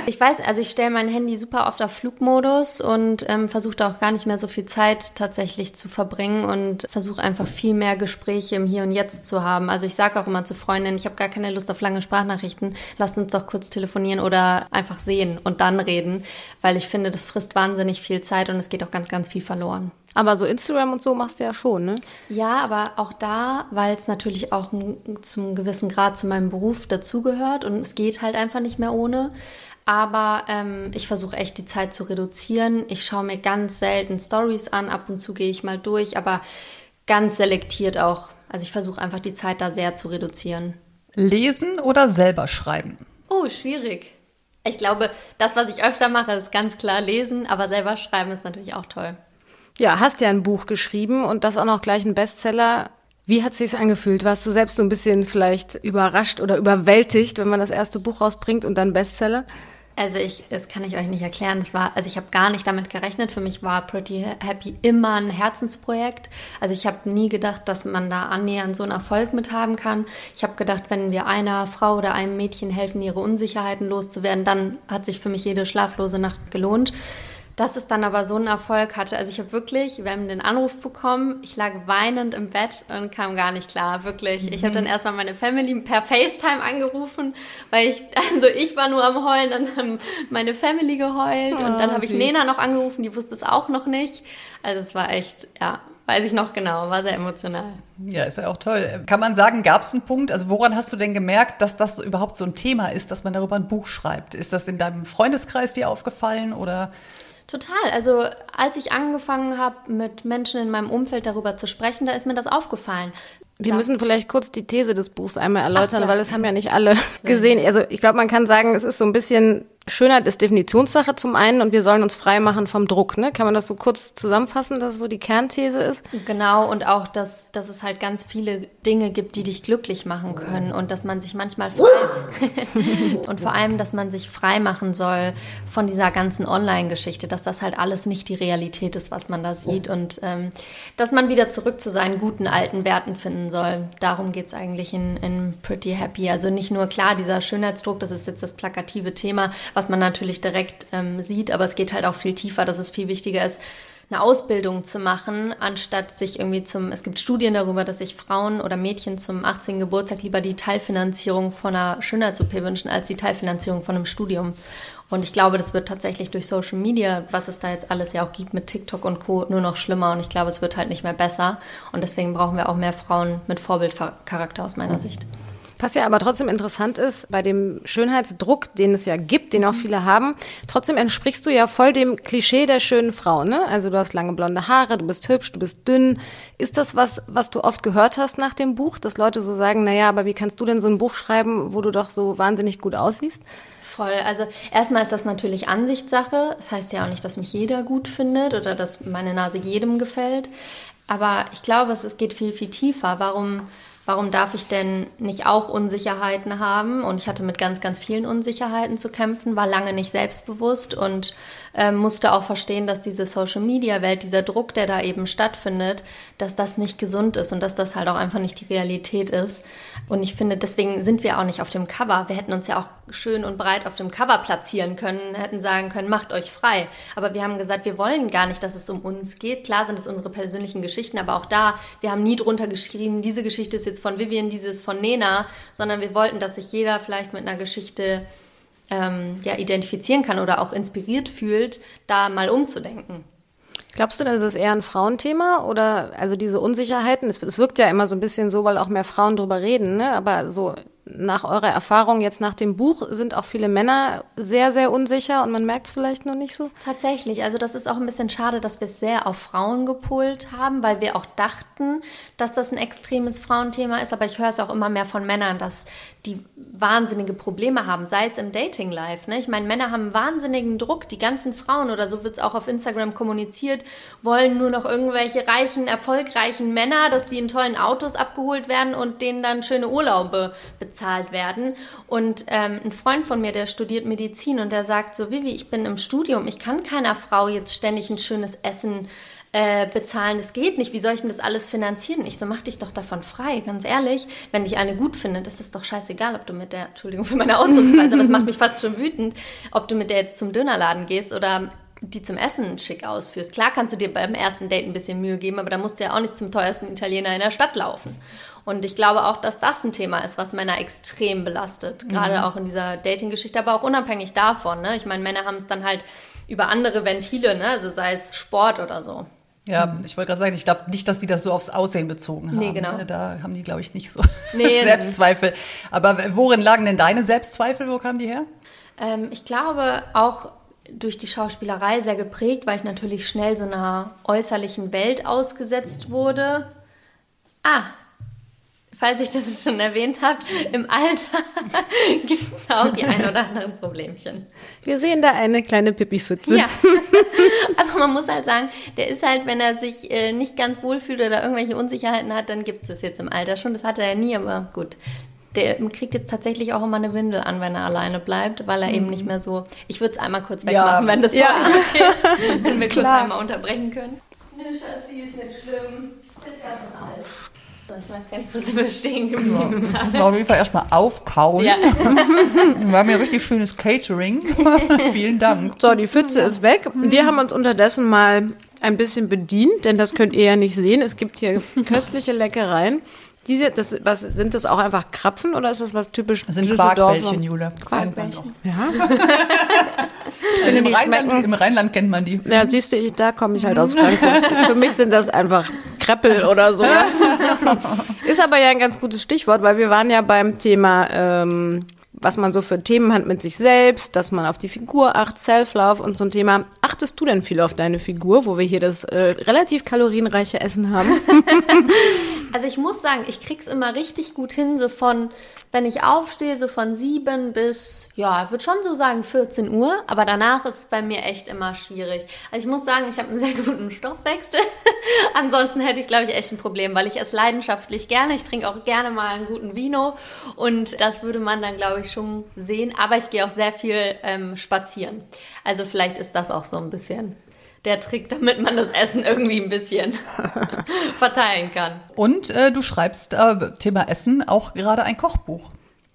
Ich weiß, also ich stelle mein Handy super oft auf Flugmodus und ähm, versuche da auch gar nicht mehr so viel Zeit tatsächlich zu verbringen und versuche einfach viel mehr Gespräche im Hier und Jetzt zu haben. Also ich sage auch immer zu Freundinnen, ich habe gar keine Lust auf lange Sprachnachrichten, lasst uns doch kurz telefonieren oder einfach sehen und dann reden, weil ich finde, das frisst wahnsinnig viel Zeit und es geht auch ganz, ganz viel verloren. Aber so Instagram und so machst du ja schon, ne? Ja, aber auch da, weil es natürlich auch zum gewissen Grad zu meinem Beruf dazugehört und es geht halt einfach nicht mehr ohne. Aber ähm, ich versuche echt, die Zeit zu reduzieren. Ich schaue mir ganz selten Stories an, ab und zu gehe ich mal durch, aber ganz selektiert auch Also ich versuche einfach die Zeit da sehr zu reduzieren. Lesen oder selber schreiben? Oh, schwierig. Ich glaube, das, was ich öfter mache, ist ganz klar lesen, aber selber schreiben ist natürlich auch toll. Ja, hast ja ein Buch geschrieben und das auch noch gleich ein Bestseller. Wie hat es sich angefühlt? Warst du selbst so ein bisschen vielleicht überrascht oder überwältigt, wenn man das erste Buch rausbringt und dann Bestseller? Also ich, das kann ich euch nicht erklären. Das war, also ich habe gar nicht damit gerechnet. Für mich war Pretty Happy immer ein Herzensprojekt. Also ich habe nie gedacht, dass man da annähernd so einen Erfolg mit haben kann. Ich habe gedacht, wenn wir einer Frau oder einem Mädchen helfen, ihre Unsicherheiten loszuwerden, dann hat sich für mich jede schlaflose Nacht gelohnt. Dass es dann aber so einen Erfolg hatte. Also ich habe wirklich, wir haben den Anruf bekommen, ich lag weinend im Bett und kam gar nicht klar, wirklich. Ich habe dann erstmal meine Family per FaceTime angerufen, weil ich, also ich war nur am Heulen, dann haben meine Family geheult oh, und dann habe ich Nena noch angerufen, die wusste es auch noch nicht. Also es war echt, ja, weiß ich noch genau, war sehr emotional. Ja, ist ja auch toll. Kann man sagen, gab es einen Punkt, also woran hast du denn gemerkt, dass das überhaupt so ein Thema ist, dass man darüber ein Buch schreibt? Ist das in deinem Freundeskreis dir aufgefallen oder... Total. Also als ich angefangen habe, mit Menschen in meinem Umfeld darüber zu sprechen, da ist mir das aufgefallen. Wir da. müssen vielleicht kurz die These des Buchs einmal erläutern, Ach, weil das haben ja nicht alle gesehen. Also ich glaube, man kann sagen, es ist so ein bisschen, Schönheit ist Definitionssache zum einen und wir sollen uns frei machen vom Druck. Ne? Kann man das so kurz zusammenfassen, dass es so die Kernthese ist? Genau, und auch, dass, dass es halt ganz viele Dinge gibt, die dich glücklich machen können und dass man sich manchmal frei... und vor allem, dass man sich frei machen soll von dieser ganzen Online-Geschichte, dass das halt alles nicht die Realität ist, was man da sieht und ähm, dass man wieder zurück zu seinen guten alten Werten finden soll. Darum geht es eigentlich in, in Pretty Happy. Also nicht nur, klar, dieser Schönheitsdruck, das ist jetzt das plakative Thema, was man natürlich direkt ähm, sieht, aber es geht halt auch viel tiefer, dass es viel wichtiger ist, eine Ausbildung zu machen, anstatt sich irgendwie zum, es gibt Studien darüber, dass sich Frauen oder Mädchen zum achtzehnten Geburtstag lieber die Teilfinanzierung von einer Schönheits-O P wünschen, als die Teilfinanzierung von einem Studium. Und ich glaube, das wird tatsächlich durch Social Media, was es da jetzt alles ja auch gibt mit TikTok und Co., nur noch schlimmer und ich glaube, es wird halt nicht mehr besser und deswegen brauchen wir auch mehr Frauen mit Vorbildcharakter aus meiner Sicht. Was ja aber trotzdem interessant ist, bei dem Schönheitsdruck, den es ja gibt, den auch viele haben, trotzdem entsprichst du ja voll dem Klischee der schönen Frau, ne? Also du hast lange blonde Haare, du bist hübsch, du bist dünn. Ist das was, was du oft gehört hast nach dem Buch, dass Leute so sagen, naja, aber wie kannst du denn so ein Buch schreiben, wo du doch so wahnsinnig gut aussiehst? Voll. Also erstmal ist das natürlich Ansichtssache. Das heißt ja auch nicht, dass mich jeder gut findet oder dass meine Nase jedem gefällt. Aber ich glaube, es geht viel, viel tiefer. Warum... Warum darf ich denn nicht auch Unsicherheiten haben? Und ich hatte mit ganz, ganz vielen Unsicherheiten zu kämpfen, war lange nicht selbstbewusst und äh, musste auch verstehen, dass diese Social-Media-Welt, dieser Druck, der da eben stattfindet, dass das nicht gesund ist und dass das halt auch einfach nicht die Realität ist. Und ich finde, deswegen sind wir auch nicht auf dem Cover. Wir hätten uns ja auch schön und breit auf dem Cover platzieren können, hätten sagen können, macht euch frei. Aber wir haben gesagt, wir wollen gar nicht, dass es um uns geht. Klar sind es unsere persönlichen Geschichten, aber auch da, wir haben nie drunter geschrieben, diese Geschichte ist jetzt von Vivian, dieses von Nena, sondern wir wollten, dass sich jeder vielleicht mit einer Geschichte ähm, ja, identifizieren kann oder auch inspiriert fühlt, da mal umzudenken. Glaubst du, das ist eher ein Frauenthema oder also diese Unsicherheiten? Es, es wirkt ja immer so ein bisschen so, weil auch mehr Frauen drüber reden, ne? Aber so nach eurer Erfahrung jetzt nach dem Buch sind auch viele Männer sehr, sehr unsicher und man merkt es vielleicht noch nicht so? Tatsächlich, also das ist auch ein bisschen schade, dass wir es sehr auf Frauen gepolt haben, weil wir auch dachten, dass das ein extremes Frauenthema ist, aber ich höre es auch immer mehr von Männern, dass die wahnsinnige Probleme haben, sei es im Dating-Life, ne? Ich meine, Männer haben einen wahnsinnigen Druck, die ganzen Frauen, oder so wird es auch auf Instagram kommuniziert, wollen nur noch irgendwelche reichen, erfolgreichen Männer, dass sie in tollen Autos abgeholt werden und denen dann schöne Urlaube bezahlen. bezahlt werden. Und ähm, ein Freund von mir, der studiert Medizin und der sagt so, Vivi, ich bin im Studium, ich kann keiner Frau jetzt ständig ein schönes Essen äh, bezahlen, das geht nicht, wie soll ich denn das alles finanzieren? Ich so, mach dich doch davon frei, ganz ehrlich, wenn dich eine gut findet, ist es doch scheißegal, ob du mit der, Entschuldigung für meine Ausdrucksweise, aber es macht mich fast schon wütend, ob du mit der jetzt zum Dönerladen gehst oder die zum Essen schick ausführst. Klar kannst du dir beim ersten Date ein bisschen Mühe geben, aber da musst du ja auch nicht zum teuersten Italiener in der Stadt laufen. Und ich glaube auch, dass das ein Thema ist, was Männer extrem belastet, gerade mhm. auch in dieser Dating-Geschichte, aber auch unabhängig davon. Ne? Ich meine, Männer haben es dann halt über andere Ventile, ne? Also sei es Sport oder so. Ja, ich wollte gerade sagen, ich glaube nicht, dass die das so aufs Aussehen bezogen haben. Nee, genau. Da haben die, glaube ich, nicht so nee, Selbstzweifel. Aber worin lagen denn deine Selbstzweifel? Wo kamen die her? Ähm, ich glaube auch durch die Schauspielerei sehr geprägt, weil ich natürlich schnell so einer äußerlichen Welt ausgesetzt wurde. Ah, falls ich das schon erwähnt habe, im Alter gibt es auch die ein oder anderen Problemchen. Wir sehen da eine kleine Pipifütze. Ja, aber man muss halt sagen, der ist halt, wenn er sich äh, nicht ganz wohlfühlt oder irgendwelche Unsicherheiten hat, dann gibt es das jetzt im Alter schon. Das hatte er nie, aber gut. Der kriegt jetzt tatsächlich auch immer eine Windel an, wenn er alleine bleibt, weil er mhm. eben nicht mehr so... Ich würde es einmal kurz wegmachen, ja. wenn das ja. für euch okay ist, wenn wir Klar. kurz einmal unterbrechen können. Nö, nee, Schatzi, ist nicht schlimm. Ist ja schon alt. So, ich weiß gar nicht, wo sie mir stehen geblieben ja. Ich war auf jeden Fall erstmal aufkauen. Ja. Wir haben ja richtig schönes Catering. Vielen Dank. So, die Pfütze ja. ist weg. Wir haben uns unterdessen mal ein bisschen bedient, denn das könnt ihr ja nicht sehen. Es gibt hier köstliche Leckereien. Diese, das, was, sind das auch einfach Krapfen oder ist das was typisch Das sind Quarkbällchen, Jule. Quarkbällchen. Ja. Im, Rheinland, Im Rheinland kennt man die. Ja, siehst du, ich, da komme ich halt aus Frankfurt. Für mich sind das einfach Kreppel oder sowas. Ist aber ja ein ganz gutes Stichwort, weil wir waren ja beim Thema, ähm, was man so für Themen hat mit sich selbst, dass man auf die Figur acht, Self-Love und so ein Thema. Achtest du denn viel auf deine Figur, wo wir hier das äh, relativ kalorienreiche Essen haben? Also ich muss sagen, ich krieg's immer richtig gut hin, so von, wenn ich aufstehe, so von sieben bis, ja, ich würde schon so sagen vierzehn Uhr, aber danach ist es bei mir echt immer schwierig. Also ich muss sagen, ich habe einen sehr guten Stoffwechsel, ansonsten hätte ich, glaube ich, echt ein Problem, weil ich esse leidenschaftlich gerne, ich trinke auch gerne mal einen guten Vino und das würde man dann, glaube ich, schon sehen, aber ich gehe auch sehr viel ähm, spazieren, also vielleicht ist das auch so ein bisschen... der Trick, damit man das Essen irgendwie ein bisschen verteilen kann. Und äh, du schreibst, äh, Thema Essen, auch gerade ein Kochbuch.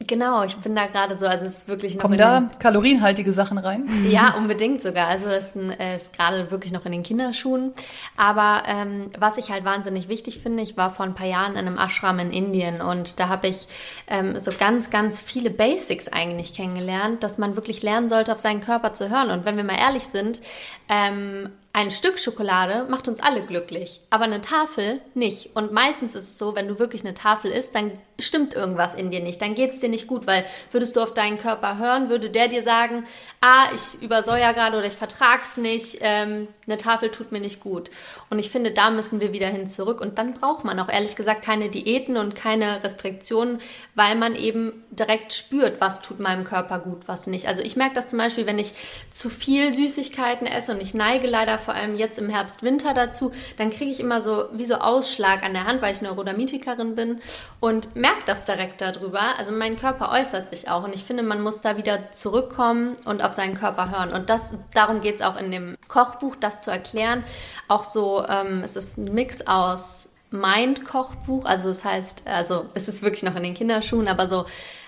Genau, ich bin da gerade so, also es ist wirklich noch... Kommen da den, kalorienhaltige Sachen rein? Ja, unbedingt sogar. Also es ist, ist gerade wirklich noch in den Kinderschuhen. Aber ähm, was ich halt wahnsinnig wichtig finde, ich war vor ein paar Jahren in einem Ashram in Indien und da habe ich ähm, so ganz, ganz viele Basics eigentlich kennengelernt, dass man wirklich lernen sollte, auf seinen Körper zu hören. Und wenn wir mal ehrlich sind... Ähm, Ein Stück Schokolade macht uns alle glücklich, aber eine Tafel nicht. Und meistens ist es so, wenn du wirklich eine Tafel isst, dann stimmt irgendwas in dir nicht, dann geht es dir nicht gut, weil würdest du auf deinen Körper hören, würde der dir sagen, ah, ich übersäue ja gerade oder ich vertrag's nicht, ähm, eine Tafel tut mir nicht gut. Und ich finde, da müssen wir wieder hin zurück und dann braucht man auch ehrlich gesagt keine Diäten und keine Restriktionen, weil man eben direkt spürt, was tut meinem Körper gut, was nicht. Also ich merke das zum Beispiel, wenn ich zu viel Süßigkeiten esse und ich neige leider vor allem jetzt im Herbst, Winter dazu, dann kriege ich immer so wie so Ausschlag an der Hand, weil ich Neurodermitikerin bin und merke das direkt darüber. Also mein Körper äußert sich auch und ich finde, man muss da wieder zurückkommen und auf seinen Körper hören. Und das, darum geht es auch in dem Kochbuch, das zu erklären. Auch so, ähm, es ist ein Mix aus Mind-Kochbuch, also es heißt, also es ist wirklich noch in den Kinderschuhen, aber so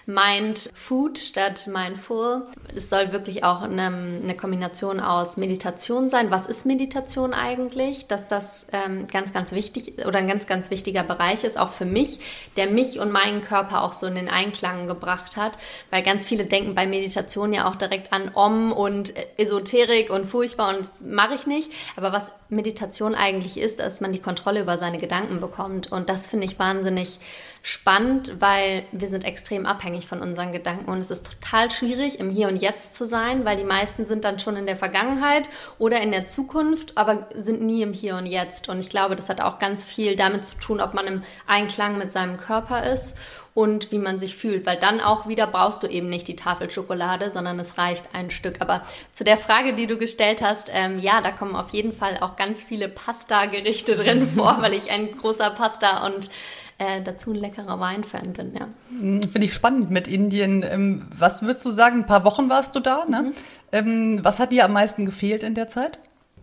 Mind-Food statt Mindful. Es soll wirklich auch eine, eine Kombination aus Meditation sein. Was ist Meditation eigentlich? Dass das ähm, ganz, ganz wichtig oder ein ganz, ganz wichtiger Bereich ist, auch für mich, der mich und meinen Körper auch so in den Einklang gebracht hat. Weil ganz viele denken bei Meditation ja auch direkt an Om und Esoterik und furchtbar und das mache ich nicht. Aber was Meditation eigentlich ist, dass man die Kontrolle über seine Gedanken bekommt. Und das finde ich wahnsinnig spannend, weil wir sind extrem abhängig von unseren Gedanken und es ist total schwierig, im Hier und Jetzt zu sein, weil die meisten sind dann schon in der Vergangenheit oder in der Zukunft, aber sind nie im Hier und Jetzt. Und ich glaube, das hat auch ganz viel damit zu tun, ob man im Einklang mit seinem Körper ist und wie man sich fühlt, weil dann auch wieder brauchst du eben nicht die Tafel Schokolade, sondern es reicht ein Stück. Aber zu der Frage, die du gestellt hast, ähm, ja, da kommen auf jeden Fall auch ganz viele Pasta-Gerichte drin vor, weil ich ein großer Pasta- und Äh, dazu ein leckerer Wein-Fan bin, ja. Finde ich spannend mit Indien. Was würdest du sagen, ein paar Wochen warst du da, ne? Mhm. Ähm, was hat dir am meisten gefehlt in der Zeit?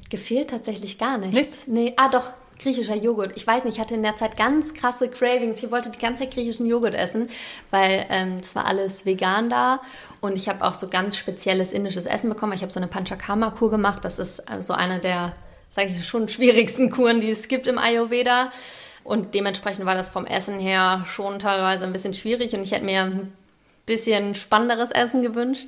Gefehlt tatsächlich gar nichts. Nichts? Nee, ah doch, griechischer Joghurt. Ich weiß nicht, ich hatte in der Zeit ganz krasse Cravings. Ich wollte die ganze Zeit griechischen Joghurt essen, weil ähm, es war alles vegan da. Und ich habe auch so ganz spezielles indisches Essen bekommen. Ich habe so eine Panchakarma-Kur gemacht. Das ist so eine der, sage ich schon, schwierigsten Kuren, die es gibt im Ayurveda. Und dementsprechend war das vom Essen her schon teilweise ein bisschen schwierig und ich hätte mir ein bisschen spannenderes Essen gewünscht.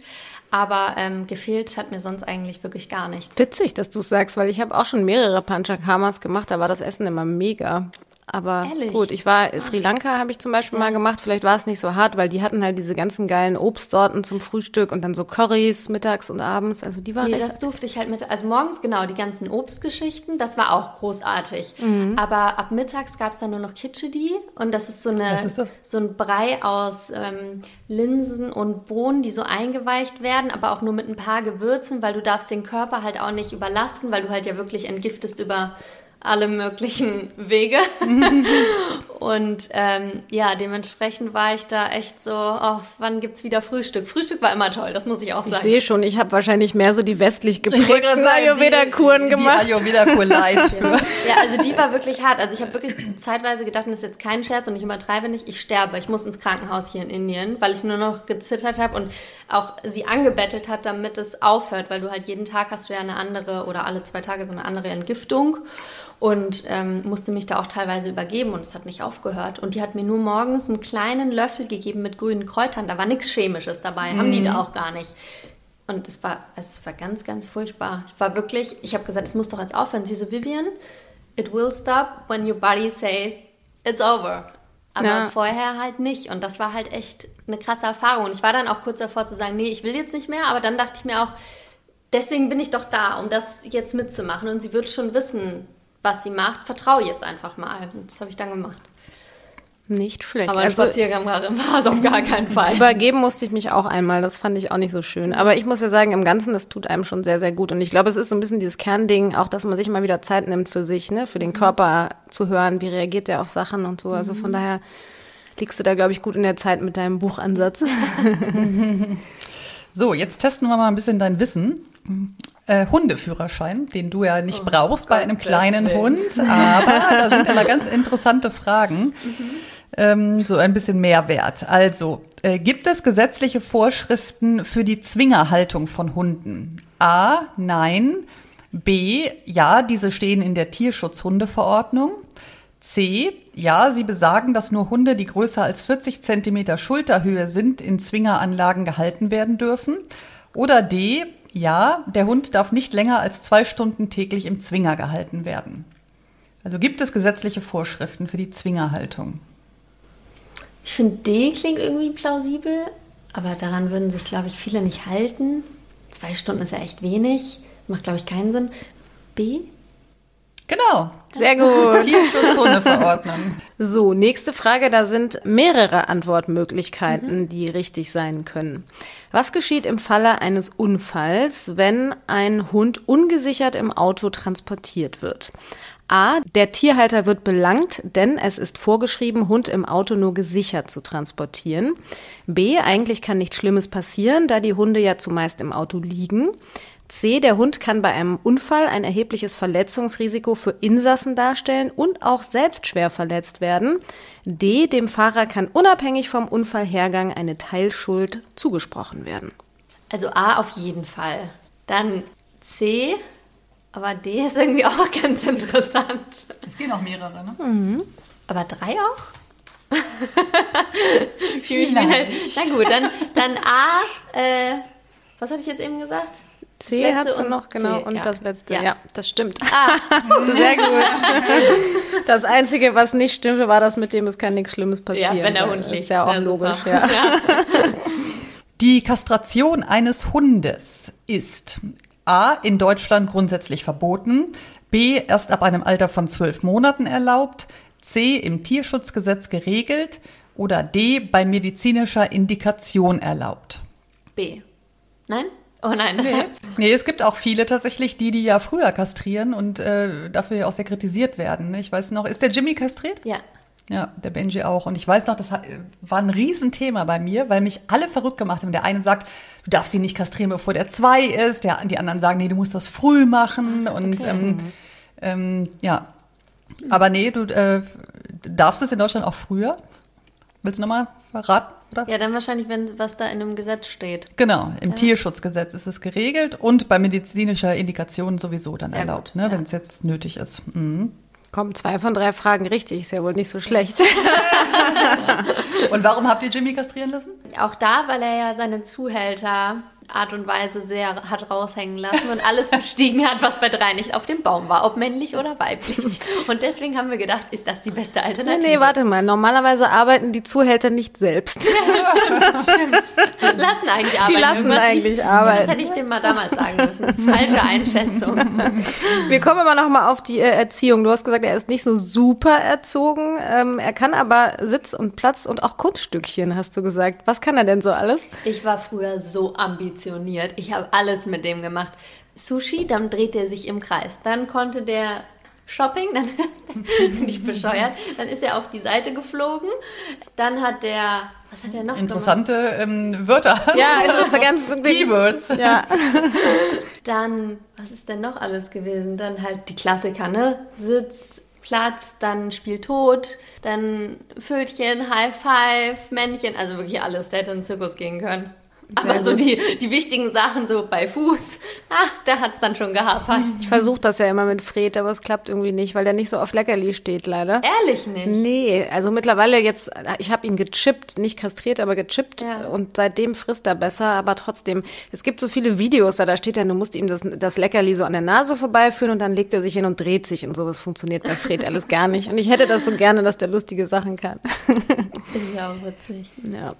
Aber ähm, gefehlt hat mir sonst eigentlich wirklich gar nichts. Witzig, dass du es sagst, weil ich habe auch schon mehrere Panchakamas gemacht, da war das Essen immer mega. Aber ehrlich? Gut, ich war in Sri Lanka, habe ich zum Beispiel ja. mal gemacht. Vielleicht war es nicht so hart, weil die hatten halt diese ganzen geilen Obstsorten zum Frühstück und dann so Currys mittags und abends. Also die waren nee, recht... das durfte ich halt mit. Also morgens, genau, die ganzen Obstgeschichten, das war auch großartig. Mhm. Aber ab mittags gab es dann nur noch Khichdi. Und das ist so, eine, ist das? so ein Brei aus ähm, Linsen und Bohnen, die so eingeweicht werden, aber auch nur mit ein paar Gewürzen, weil du darfst den Körper halt auch nicht überlasten, weil du halt ja wirklich entgiftest über... alle möglichen Wege. Und ähm, ja, dementsprechend war ich da echt so, oh, wann gibt's wieder Frühstück? Frühstück war immer toll, das muss ich auch sagen. Ich sehe schon, ich habe wahrscheinlich mehr so die westlich geprägten Ayurveda-Kuren gemacht. Die Ayurveda-Kur-Light. Ja, also die war wirklich hart. Also ich habe wirklich zeitweise gedacht, das ist jetzt kein Scherz und ich übertreibe nicht, ich sterbe. Ich muss ins Krankenhaus hier in Indien, weil ich nur noch gezittert habe und auch sie angebettelt hat, damit es aufhört, weil du halt jeden Tag hast du ja eine andere oder alle zwei Tage so eine andere Entgiftung. Und ähm, musste mich da auch teilweise übergeben und es hat nicht aufgehört. Und die hat mir nur morgens einen kleinen Löffel gegeben mit grünen Kräutern. Da war nichts Chemisches dabei, mm. haben die da auch gar nicht. Und es war, es war ganz, ganz furchtbar. Ich war wirklich, ich habe gesagt, es muss doch jetzt aufhören. Sie so, Vivian, it will stop when your body say it's over. Aber ja. vorher halt nicht. Und das war halt echt eine krasse Erfahrung. Und ich war dann auch kurz davor zu sagen, nee, ich will jetzt nicht mehr. Aber dann dachte ich mir auch, deswegen bin ich doch da, um das jetzt mitzumachen. Und sie wird schon wissen, was sie macht, vertraue jetzt einfach mal. Und das habe ich dann gemacht. Nicht schlecht. Aber ein also, Spaziergang war es auf gar keinen Fall. Übergeben musste ich mich auch einmal. Das fand ich auch nicht so schön. Aber ich muss ja sagen, im Ganzen, das tut einem schon sehr, sehr gut. Und ich glaube, es ist so ein bisschen dieses Kernding, auch dass man sich mal wieder Zeit nimmt für sich, ne, für den Körper zu hören, wie reagiert der auf Sachen und so. Also von daher liegst du da, glaube ich, gut in der Zeit mit deinem Buchansatz. So, jetzt testen wir mal ein bisschen dein Wissen. Äh, Hundeführerschein, den du ja nicht oh, brauchst Gott, bei einem kleinen Hund, aber da sind immer ganz interessante Fragen, mhm. ähm, so ein bisschen Mehrwert. Also, äh, gibt es gesetzliche Vorschriften für die Zwingerhaltung von Hunden? A, nein. B, ja, diese stehen in der Tierschutzhundeverordnung. C, ja, sie besagen, dass nur Hunde, die größer als vierzig Zentimeter Schulterhöhe sind, in Zwingeranlagen gehalten werden dürfen. Oder D, ja, der Hund darf nicht länger als zwei Stunden täglich im Zwinger gehalten werden. Also gibt es gesetzliche Vorschriften für die Zwingerhaltung? Ich finde, D klingt irgendwie plausibel, aber daran würden sich, glaube ich, viele nicht halten. Zwei Stunden ist ja echt wenig, macht, glaube ich, keinen Sinn. B? Genau. Sehr gut. Tierschutzhundeverordnung. So, nächste Frage. Da sind mehrere Antwortmöglichkeiten, mhm. die richtig sein können. Was geschieht im Falle eines Unfalls, wenn ein Hund ungesichert im Auto transportiert wird? A. Der Tierhalter wird belangt, denn es ist vorgeschrieben, Hund im Auto nur gesichert zu transportieren. B. Eigentlich kann nichts Schlimmes passieren, da die Hunde ja zumeist im Auto liegen. C. Der Hund kann bei einem Unfall ein erhebliches Verletzungsrisiko für Insassen darstellen und auch selbst schwer verletzt werden. D. Dem Fahrer kann unabhängig vom Unfallhergang eine Teilschuld zugesprochen werden. Also A auf jeden Fall. Dann C, aber D ist irgendwie auch ganz interessant. Es gehen auch mehrere, ne? Mhm. Aber drei auch? Vielleicht. Na gut, dann, dann A, äh, was hatte ich jetzt eben gesagt? C hat sie noch, genau, C, und ja. das letzte. Ja. ja, das stimmt. Ah. Sehr gut. Das Einzige, was nicht stimmte, war das mit dem, es kann nichts Schlimmes passieren. Ja, wenn der Hund liegt. Ist ja auch ja, logisch, ja. ja. Die Kastration eines Hundes ist A, in Deutschland grundsätzlich verboten, B, erst ab einem Alter von zwölf Monaten erlaubt, C, im Tierschutzgesetz geregelt oder D, bei medizinischer Indikation erlaubt. B. Nein? Oh nein, das nee. Hat... nee, es gibt auch viele tatsächlich, die, die ja früher kastrieren und äh, dafür ja auch sehr kritisiert werden. Ich weiß noch, ist der Jimmy kastriert? Ja. Ja, der Benji auch. Und ich weiß noch, das war ein Riesenthema bei mir, weil mich alle verrückt gemacht haben. Der eine sagt, du darfst ihn nicht kastrieren, bevor der zwei ist. Der, die anderen sagen, nee, du musst das früh machen. Und okay. ähm, ähm, ja, mhm. aber nee, du äh, darfst es in Deutschland auch früher. Willst du nochmal raten? Oder? Ja, dann wahrscheinlich, wenn was da in einem Gesetz steht. Genau, im ja. Tierschutzgesetz ist es geregelt und bei medizinischer Indikation sowieso dann ja, erlaubt, ne, ja. wenn es jetzt nötig ist. Mhm. Kommen zwei von drei Fragen richtig, ist ja wohl nicht so schlecht. Und warum habt ihr Jimmy kastrieren lassen? Auch da, weil er ja seine Zuhälter Art und Weise sehr hat raushängen lassen und alles bestiegen hat, was bei drei nicht auf dem Baum war, ob männlich oder weiblich. Und deswegen haben wir gedacht, ist das die beste Alternative? Nee, nee, warte mal. Normalerweise arbeiten die Zuhälter nicht selbst. Ja, stimmt, stimmt. Lassen eigentlich arbeiten. Die lassen eigentlich ich, arbeiten. Das hätte ich dem mal damals sagen müssen. Falsche Einschätzung. Wir kommen aber nochmal auf die äh, Erziehung. Du hast gesagt, er ist nicht so super erzogen. Ähm, er kann aber Sitz und Platz und auch Kunststückchen, hast du gesagt. Was kann er denn so alles? Ich war früher so ambitioniert. Ich habe alles mit dem gemacht. Sushi, dann dreht er sich im Kreis. Dann konnte der Shopping, dann nicht bescheuert, dann ist er auf die Seite geflogen. Dann hat der, was hat er noch Interessante ähm, Wörter. Ja, interessante ganz Keywords. Ja. Dann, was ist denn noch alles gewesen? Dann halt die Klassiker, ne? Sitz, Platz, dann Spiel tot, dann Pfötchen, High Five, Männchen, also wirklich alles. Der hätte in den Zirkus gehen können. Aber so die, die wichtigen Sachen, so bei Fuß, ah, da hat es dann schon gehapert. Ich versuche das ja immer mit Fred, aber es klappt irgendwie nicht, weil der nicht so auf Leckerli steht, leider. Ehrlich nicht? Nee, also mittlerweile jetzt, ich habe ihn gechippt, nicht kastriert, aber gechippt ja. Und seitdem frisst er besser, aber trotzdem, es gibt so viele Videos, da, da steht ja, du musst ihm das, das Leckerli so an der Nase vorbeiführen und dann legt er sich hin und dreht sich und sowas funktioniert bei Fred alles gar nicht. Und ich hätte das so gerne, dass der lustige Sachen kann. Ist ja auch witzig. Ja.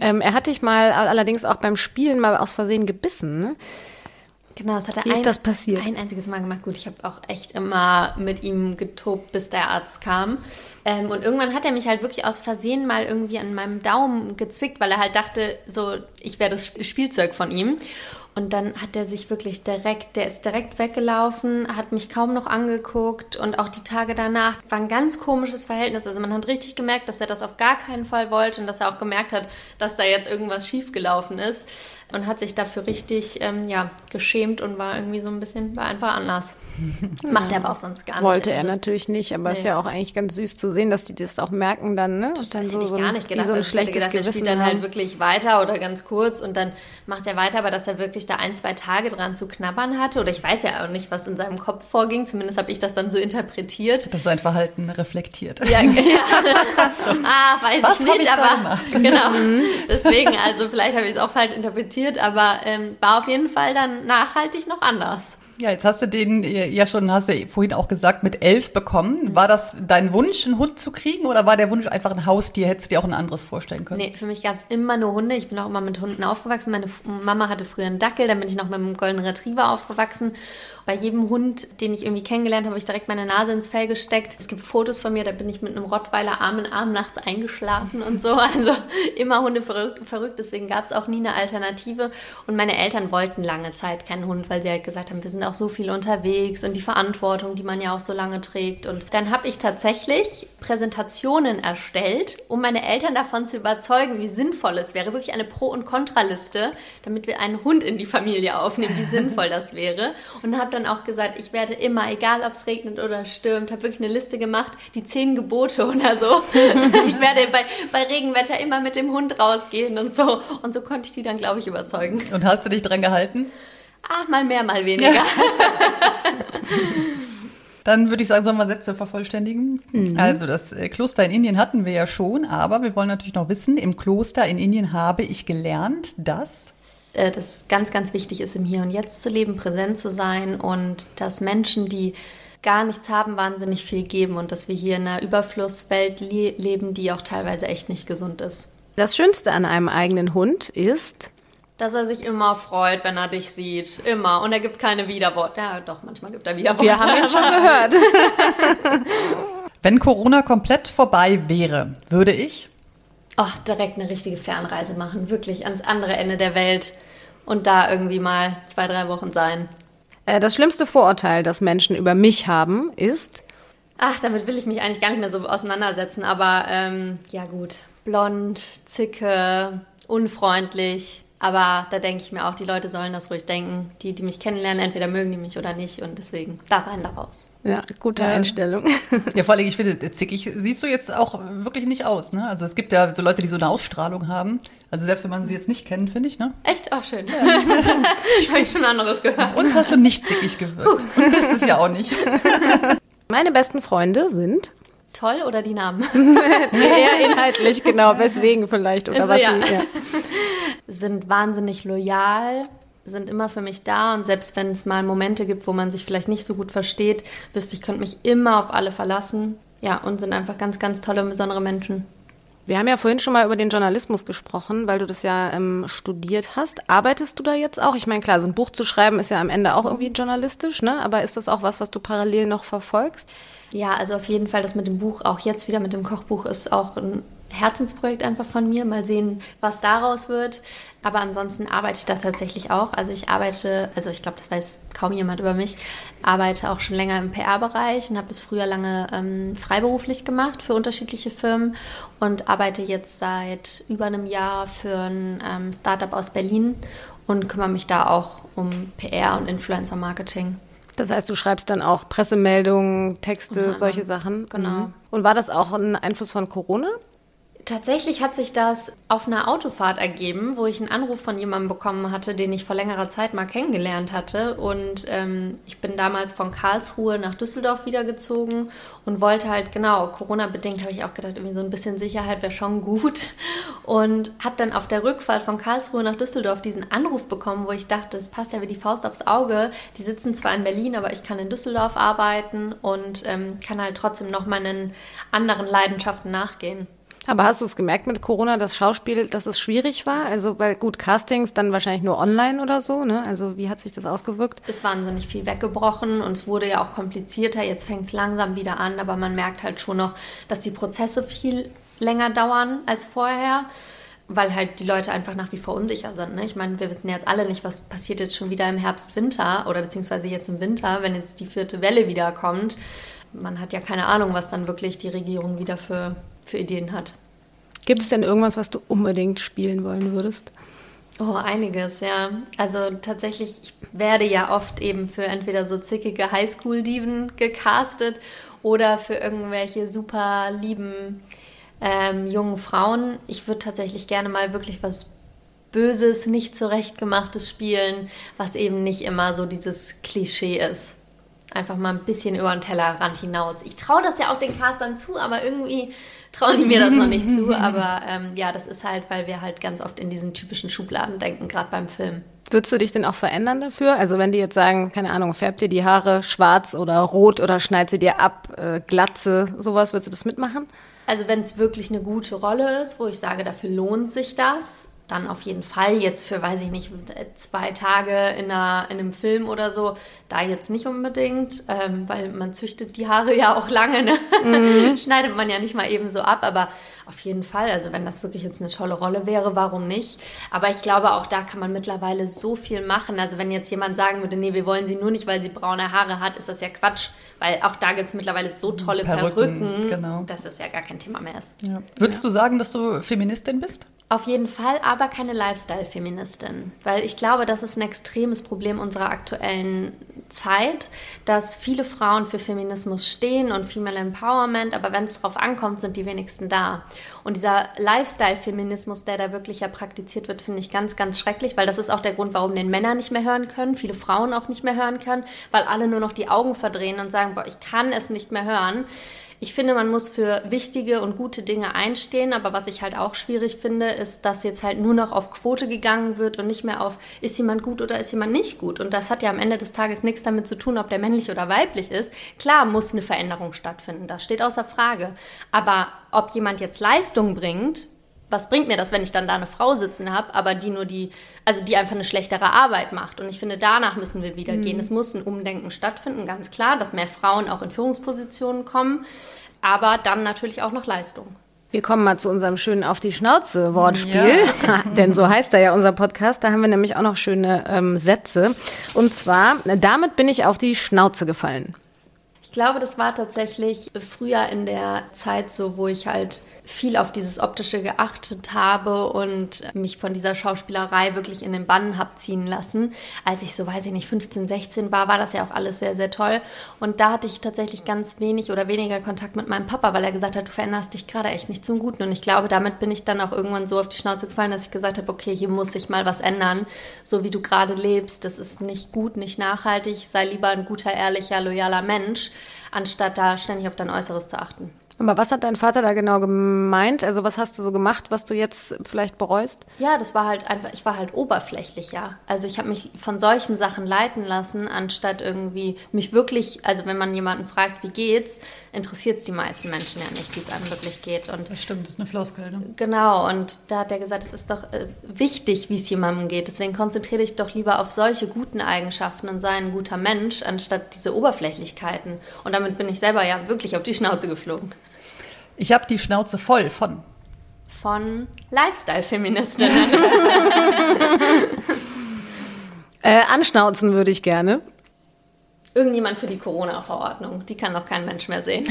Ähm, er hat dich mal allerdings auch beim Spielen mal aus Versehen gebissen, ne? Genau, das hat er Wie ein, ist das passiert? ein einziges Mal gemacht. Gut, ich habe auch echt immer mit ihm getobt, bis der Arzt kam. Ähm, und irgendwann hat er mich halt wirklich aus Versehen mal irgendwie an meinem Daumen gezwickt, weil er halt dachte, so, ich wäre das Spielzeug von ihm. Und dann hat er sich wirklich direkt, der ist direkt weggelaufen, hat mich kaum noch angeguckt und auch die Tage danach war ein ganz komisches Verhältnis. Also man hat richtig gemerkt, dass er das auf gar keinen Fall wollte und dass er auch gemerkt hat, dass da jetzt irgendwas schiefgelaufen ist und hat sich dafür richtig ähm, ja, geschämt und war irgendwie so ein bisschen, war einfach anders. Macht er aber auch sonst gar nicht. Wollte er also, natürlich nicht, aber es nee. Ist ja auch eigentlich ganz süß zu sehen, dass die das auch merken dann, ne? Das dann hätte so ich so gar nicht gedacht. So ein ich hätte gedacht, Gewissen der spielt dann haben. Halt wirklich weiter oder ganz kurz und dann macht er weiter, aber dass er wirklich da ein, zwei Tage dran zu knabbern hatte. Oder ich weiß ja auch nicht, was in seinem Kopf vorging. Zumindest habe ich das dann so interpretiert. Dass sein Verhalten reflektiert. Ja, ja. So. Ah, weiß was ich nicht, ich aber genau. Deswegen, also vielleicht habe ich es auch falsch interpretiert, aber ähm, war auf jeden Fall dann nachhaltig noch anders. Ja, jetzt hast du den ja schon, hast du vorhin auch gesagt, mit elf bekommen. War das dein Wunsch, einen Hund zu kriegen oder war der Wunsch einfach ein Haustier? Hättest du dir auch ein anderes vorstellen können? Nee, für mich gab es immer nur Hunde. Ich bin auch immer mit Hunden aufgewachsen. Meine Mama hatte früher einen Dackel, dann bin ich noch mit einem Golden Retriever aufgewachsen. Bei jedem Hund, den ich irgendwie kennengelernt habe, habe ich direkt meine Nase ins Fell gesteckt. Es gibt Fotos von mir, da bin ich mit einem Rottweiler Arm in Arm nachts eingeschlafen und so. Also immer Hunde verrückt, verrückt. Deswegen gab es auch nie eine Alternative. Und meine Eltern wollten lange Zeit keinen Hund, weil sie halt gesagt haben, wir sind auch so viel unterwegs und die Verantwortung, die man ja auch so lange trägt. Und dann habe ich tatsächlich Präsentationen erstellt, um meine Eltern davon zu überzeugen, wie sinnvoll es wäre. Wirklich eine Pro- und Kontraliste, damit wir einen Hund in die Familie aufnehmen, wie sinnvoll das wäre. Und habe dann auch gesagt, ich werde immer, egal ob es regnet oder stürmt, habe wirklich eine Liste gemacht, die zehn Gebote oder so. Ich werde bei, bei Regenwetter immer mit dem Hund rausgehen und so. Und so konnte ich die dann, glaube ich, überzeugen. Und hast du dich dran gehalten? Ach, mal mehr, mal weniger. Ja. Dann würde ich sagen, sollen wir Sätze vervollständigen? Mhm. Also das Kloster in Indien hatten wir ja schon, aber wir wollen natürlich noch wissen, im Kloster in Indien habe ich gelernt, dass... dass ganz, ganz wichtig ist, im Hier und Jetzt zu leben, präsent zu sein und dass Menschen, die gar nichts haben, wahnsinnig viel geben und dass wir hier in einer Überflusswelt le- leben, die auch teilweise echt nicht gesund ist. Das Schönste an einem eigenen Hund ist... dass er sich immer freut, wenn er dich sieht. Immer. Und er gibt keine Widerworte. Ja, doch, manchmal gibt er Widerworte. Wir haben ihn schon gehört. Wenn Corona komplett vorbei wäre, würde ich... Oh, direkt eine richtige Fernreise machen. Wirklich ans andere Ende der Welt. Und da irgendwie mal zwei, drei Wochen sein. Äh, das schlimmste Vorurteil, das Menschen über mich haben, ist... Ach, damit will ich mich eigentlich gar nicht mehr so auseinandersetzen. Aber, ähm, ja gut. Blond, Zicke, unfreundlich... Aber da denke ich mir auch, die Leute sollen das ruhig denken. Die, die mich kennenlernen, entweder mögen die mich oder nicht. Und deswegen, da rein, da raus. Ja, gute ja. Einstellung. Ja, vor allem, ich finde, zickig siehst du jetzt auch wirklich nicht aus, ne? Also es gibt ja so Leute, die so eine Ausstrahlung haben. Also selbst wenn man sie jetzt nicht kennt, finde ich, ne? Echt? Ach, schön. Ja. Ich habe schon anderes gehört. Uns hast du nicht zickig gewirkt. Gut. Und bist es ja auch nicht. Meine besten Freunde sind... toll oder die Namen? Eher inhaltlich, genau, weswegen vielleicht oder also, was. Ja. Sie, ja. Sind wahnsinnig loyal, sind immer für mich da und selbst wenn es mal Momente gibt, wo man sich vielleicht nicht so gut versteht, wüsste ich, könnte mich immer auf alle verlassen. Ja, und sind einfach ganz, ganz tolle und besondere Menschen. Wir haben ja vorhin schon mal über den Journalismus gesprochen, weil du das ja ähm, studiert hast. Arbeitest du da jetzt auch? Ich meine, klar, so ein Buch zu schreiben ist ja am Ende auch irgendwie journalistisch, ne? Aber ist das auch was, was du parallel noch verfolgst? Ja, also auf jeden Fall das mit dem Buch, auch jetzt wieder mit dem Kochbuch, ist auch ein Herzensprojekt einfach von mir. Mal sehen, was daraus wird. Aber ansonsten arbeite ich das tatsächlich auch. Also ich arbeite, also ich glaube, das weiß kaum jemand über mich, arbeite auch schon länger im P R-Bereich und habe das früher lange ähm, freiberuflich gemacht für unterschiedliche Firmen und arbeite jetzt seit über einem Jahr für ein ähm, Startup aus Berlin und kümmere mich da auch um P R und Influencer-Marketing. Das heißt, du schreibst dann auch Pressemeldungen, Texte, mhm, solche Sachen? Genau. Und war das auch ein Einfluss von Corona? Tatsächlich hat sich das auf einer Autofahrt ergeben, wo ich einen Anruf von jemandem bekommen hatte, den ich vor längerer Zeit mal kennengelernt hatte. Und ähm, ich bin damals von Karlsruhe nach Düsseldorf wiedergezogen und wollte halt, genau, Corona-bedingt habe ich auch gedacht, irgendwie so ein bisschen Sicherheit wäre schon gut. Und habe dann auf der Rückfahrt von Karlsruhe nach Düsseldorf diesen Anruf bekommen, wo ich dachte, es passt ja wie die Faust aufs Auge. Die sitzen zwar in Berlin, aber ich kann in Düsseldorf arbeiten und ähm, kann halt trotzdem noch meinen anderen Leidenschaften nachgehen. Aber hast du es gemerkt mit Corona, das Schauspiel, dass es schwierig war? Also bei gut Castings dann wahrscheinlich nur online oder so, ne? Also wie hat sich das ausgewirkt? Es ist wahnsinnig viel weggebrochen und es wurde ja auch komplizierter. Jetzt fängt es langsam wieder an, aber man merkt halt schon noch, dass die Prozesse viel länger dauern als vorher, weil halt die Leute einfach nach wie vor unsicher sind, ne? Ich meine, wir wissen jetzt alle nicht, was passiert jetzt schon wieder im Herbst, Winter oder beziehungsweise jetzt im Winter, wenn jetzt die vierte Welle wieder kommt. Man hat ja keine Ahnung, was dann wirklich die Regierung wieder für... für Ideen hat. Gibt es denn irgendwas, was du unbedingt spielen wollen würdest? Oh, einiges, ja. Also tatsächlich, ich werde ja oft eben für entweder so zickige Highschool-Diven gecastet oder für irgendwelche super lieben ähm, jungen Frauen. Ich würde tatsächlich gerne mal wirklich was Böses, nicht zurechtgemachtes spielen, was eben nicht immer so dieses Klischee ist. Einfach mal ein bisschen über den Tellerrand hinaus. Ich traue das ja auch den Castern zu, aber irgendwie trauen die mir das noch nicht zu. Aber ähm, ja, das ist halt, weil wir halt ganz oft in diesen typischen Schubladen denken, gerade beim Film. Würdest du dich denn auch verändern dafür? Also wenn die jetzt sagen, keine Ahnung, färbt dir die Haare schwarz oder rot oder schneid sie dir ab, äh, Glatze, sowas, würdest du das mitmachen? Also wenn es wirklich eine gute Rolle ist, wo ich sage, dafür lohnt sich das, dann auf jeden Fall jetzt für, weiß ich nicht, zwei Tage in, einer, in einem Film oder so, da jetzt nicht unbedingt, ähm, weil man züchtet die Haare ja auch lange, ne? Mhm. Schneidet man ja nicht mal eben so ab, aber auf jeden Fall, also wenn das wirklich jetzt eine tolle Rolle wäre, warum nicht? Aber ich glaube, auch da kann man mittlerweile so viel machen, also wenn jetzt jemand sagen würde, nee, wir wollen sie nur nicht, weil sie braune Haare hat, ist das ja Quatsch, weil auch da gibt es mittlerweile so tolle Perücken, Perücken genau, dass das ja gar kein Thema mehr ist. Ja. Würdest ja. du sagen, dass du Feministin bist? Auf jeden Fall, aber keine Lifestyle-Feministin, weil ich glaube, das ist ein extremes Problem unserer aktuellen Zeit, dass viele Frauen für Feminismus stehen und Female Empowerment, aber wenn es drauf ankommt, sind die wenigsten da. Und dieser Lifestyle-Feminismus, der da wirklich ja praktiziert wird, finde ich ganz, ganz schrecklich, weil das ist auch der Grund, warum den Männer nicht mehr hören können, viele Frauen auch nicht mehr hören können, weil alle nur noch die Augen verdrehen und sagen, boah, ich kann es nicht mehr hören. Ich finde, man muss für wichtige und gute Dinge einstehen, aber was ich halt auch schwierig finde, ist, dass jetzt halt nur noch auf Quote gegangen wird und nicht mehr auf, ist jemand gut oder ist jemand nicht gut. Und das hat ja am Ende des Tages nichts damit zu tun, ob der männlich oder weiblich ist. Klar muss eine Veränderung stattfinden, das steht außer Frage. Aber ob jemand jetzt Leistung bringt, was bringt mir das, wenn ich dann da eine Frau sitzen habe, aber die nur die, also die einfach eine schlechtere Arbeit macht. Und ich finde, danach müssen wir wieder mhm. gehen. Es muss ein Umdenken stattfinden, ganz klar, dass mehr Frauen auch in Führungspositionen kommen, aber dann natürlich auch noch Leistung. Wir kommen mal zu unserem schönen Auf die Schnauze-Wortspiel, ja. Denn so heißt da ja unser Podcast. Da haben wir nämlich auch noch schöne ähm, Sätze. Und zwar, damit bin ich auf die Schnauze gefallen. Ich glaube, das war tatsächlich früher in der Zeit so, wo ich halt viel auf dieses Optische geachtet habe und mich von dieser Schauspielerei wirklich in den Bann habe ziehen lassen. Als ich so, weiß ich nicht, fünfzehn, sechzehn war, war das ja auch alles sehr, sehr toll. Und da hatte ich tatsächlich ganz wenig oder weniger Kontakt mit meinem Papa, weil er gesagt hat, du veränderst dich gerade echt nicht zum Guten. Und ich glaube, damit bin ich dann auch irgendwann so auf die Schnauze gefallen, dass ich gesagt habe, okay, hier muss sich mal was ändern. So wie du gerade lebst, das ist nicht gut, nicht nachhaltig. Sei lieber ein guter, ehrlicher, loyaler Mensch, anstatt da ständig auf dein Äußeres zu achten. Aber was hat dein Vater da genau gemeint? Also was hast du so gemacht, was du jetzt vielleicht bereust? Ja, das war halt einfach, ich war halt oberflächlich, ja. Also ich habe mich von solchen Sachen leiten lassen, anstatt irgendwie mich wirklich, also wenn man jemanden fragt, wie geht's, interessiert es die meisten Menschen ja nicht, wie es einem wirklich geht. Und das stimmt, das ist eine Floskel, ne? Genau, und da hat er gesagt, es ist doch äh, wichtig, wie es jemandem geht. Deswegen konzentriere dich doch lieber auf solche guten Eigenschaften und sei ein guter Mensch, anstatt diese Oberflächlichkeiten. Und damit bin ich selber ja wirklich auf die Schnauze geflogen. Ich habe die Schnauze voll von... Von Lifestyle-Feministinnen. äh, anschnauzen würde ich gerne. Irgendjemand für die Corona-Verordnung. Die kann doch kein Mensch mehr sehen.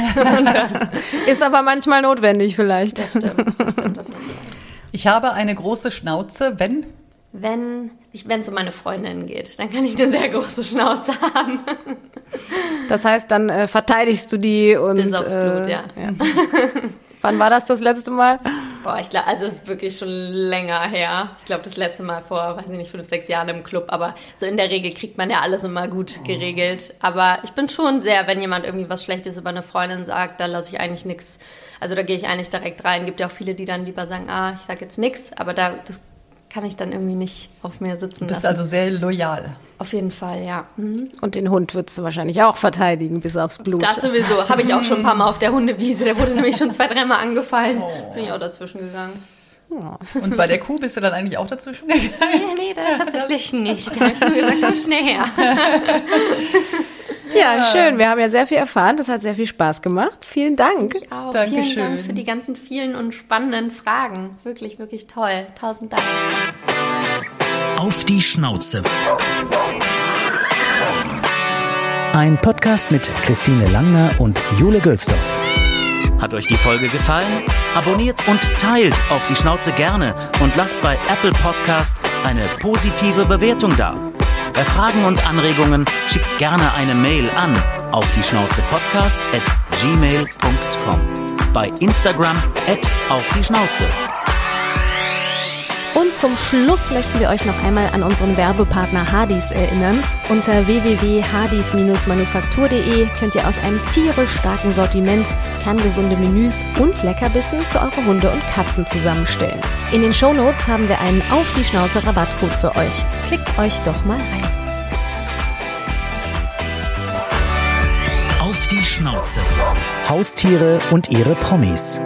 Ist aber manchmal notwendig vielleicht. Das stimmt, das stimmt auf jeden Fall. Ich habe eine große Schnauze, wenn... Wenn es um meine Freundin geht, dann kann ich eine sehr große Schnauze haben. Das heißt, dann äh, verteidigst du die und... Bis aufs Blut, äh, ja. ja. Wann war das das letzte Mal? Boah, ich glaube, also es ist wirklich schon länger her. Ich glaube, das letzte Mal vor, weiß ich nicht, fünf, sechs Jahren im Club. Aber so in der Regel kriegt man ja alles immer gut geregelt. Aber ich bin schon sehr, wenn jemand irgendwie was Schlechtes über eine Freundin sagt, da lasse ich eigentlich nichts. Also da gehe ich eigentlich direkt rein. Gibt ja auch viele, die dann lieber sagen, ah, ich sage jetzt nichts. Aber da... Das kann ich dann irgendwie nicht auf mir sitzen lassen. Du bist also sehr loyal. Auf jeden Fall, ja. Mhm. Und den Hund würdest du wahrscheinlich auch verteidigen, bis aufs Blut. Das sowieso. Habe ich auch schon ein paar Mal auf der Hundewiese. Der wurde nämlich schon zwei, dreimal angefallen. Oh. Bin ich auch dazwischen gegangen. Ja. Und bei der Kuh bist du dann eigentlich auch dazwischen gegangen? Nee, nee, das tatsächlich nicht. Da habe ich nur gesagt, komm schnell her. Ja, schön. Wir haben ja sehr viel erfahren. Das hat sehr viel Spaß gemacht. Vielen Dank. Ich auch. Dankeschön. Vielen Dank für die ganzen vielen und spannenden Fragen. Wirklich, wirklich toll. Tausend Dank. Auf die Schnauze. Ein Podcast mit Christine Langner und Jule Gülsdorf. Hat euch die Folge gefallen? Abonniert und teilt Auf die Schnauze gerne und lasst bei Apple Podcast eine positive Bewertung da. Bei Fragen und Anregungen schickt gerne eine Mail an auf die Schnauze Podcast at gmail.com. Bei Instagram at auf die Schnauze. Und zum Schluss möchten wir euch noch einmal an unseren Werbepartner Hadis erinnern. Unter w w w punkt hadis minus manufaktur punkt d e könnt ihr aus einem tierisch starken Sortiment kerngesunde Menüs und Leckerbissen für eure Hunde und Katzen zusammenstellen. In den Shownotes haben wir einen Auf die Schnauze Rabattcode für euch. Klickt euch doch mal rein. Auf die Schnauze. Haustiere und ihre Promis.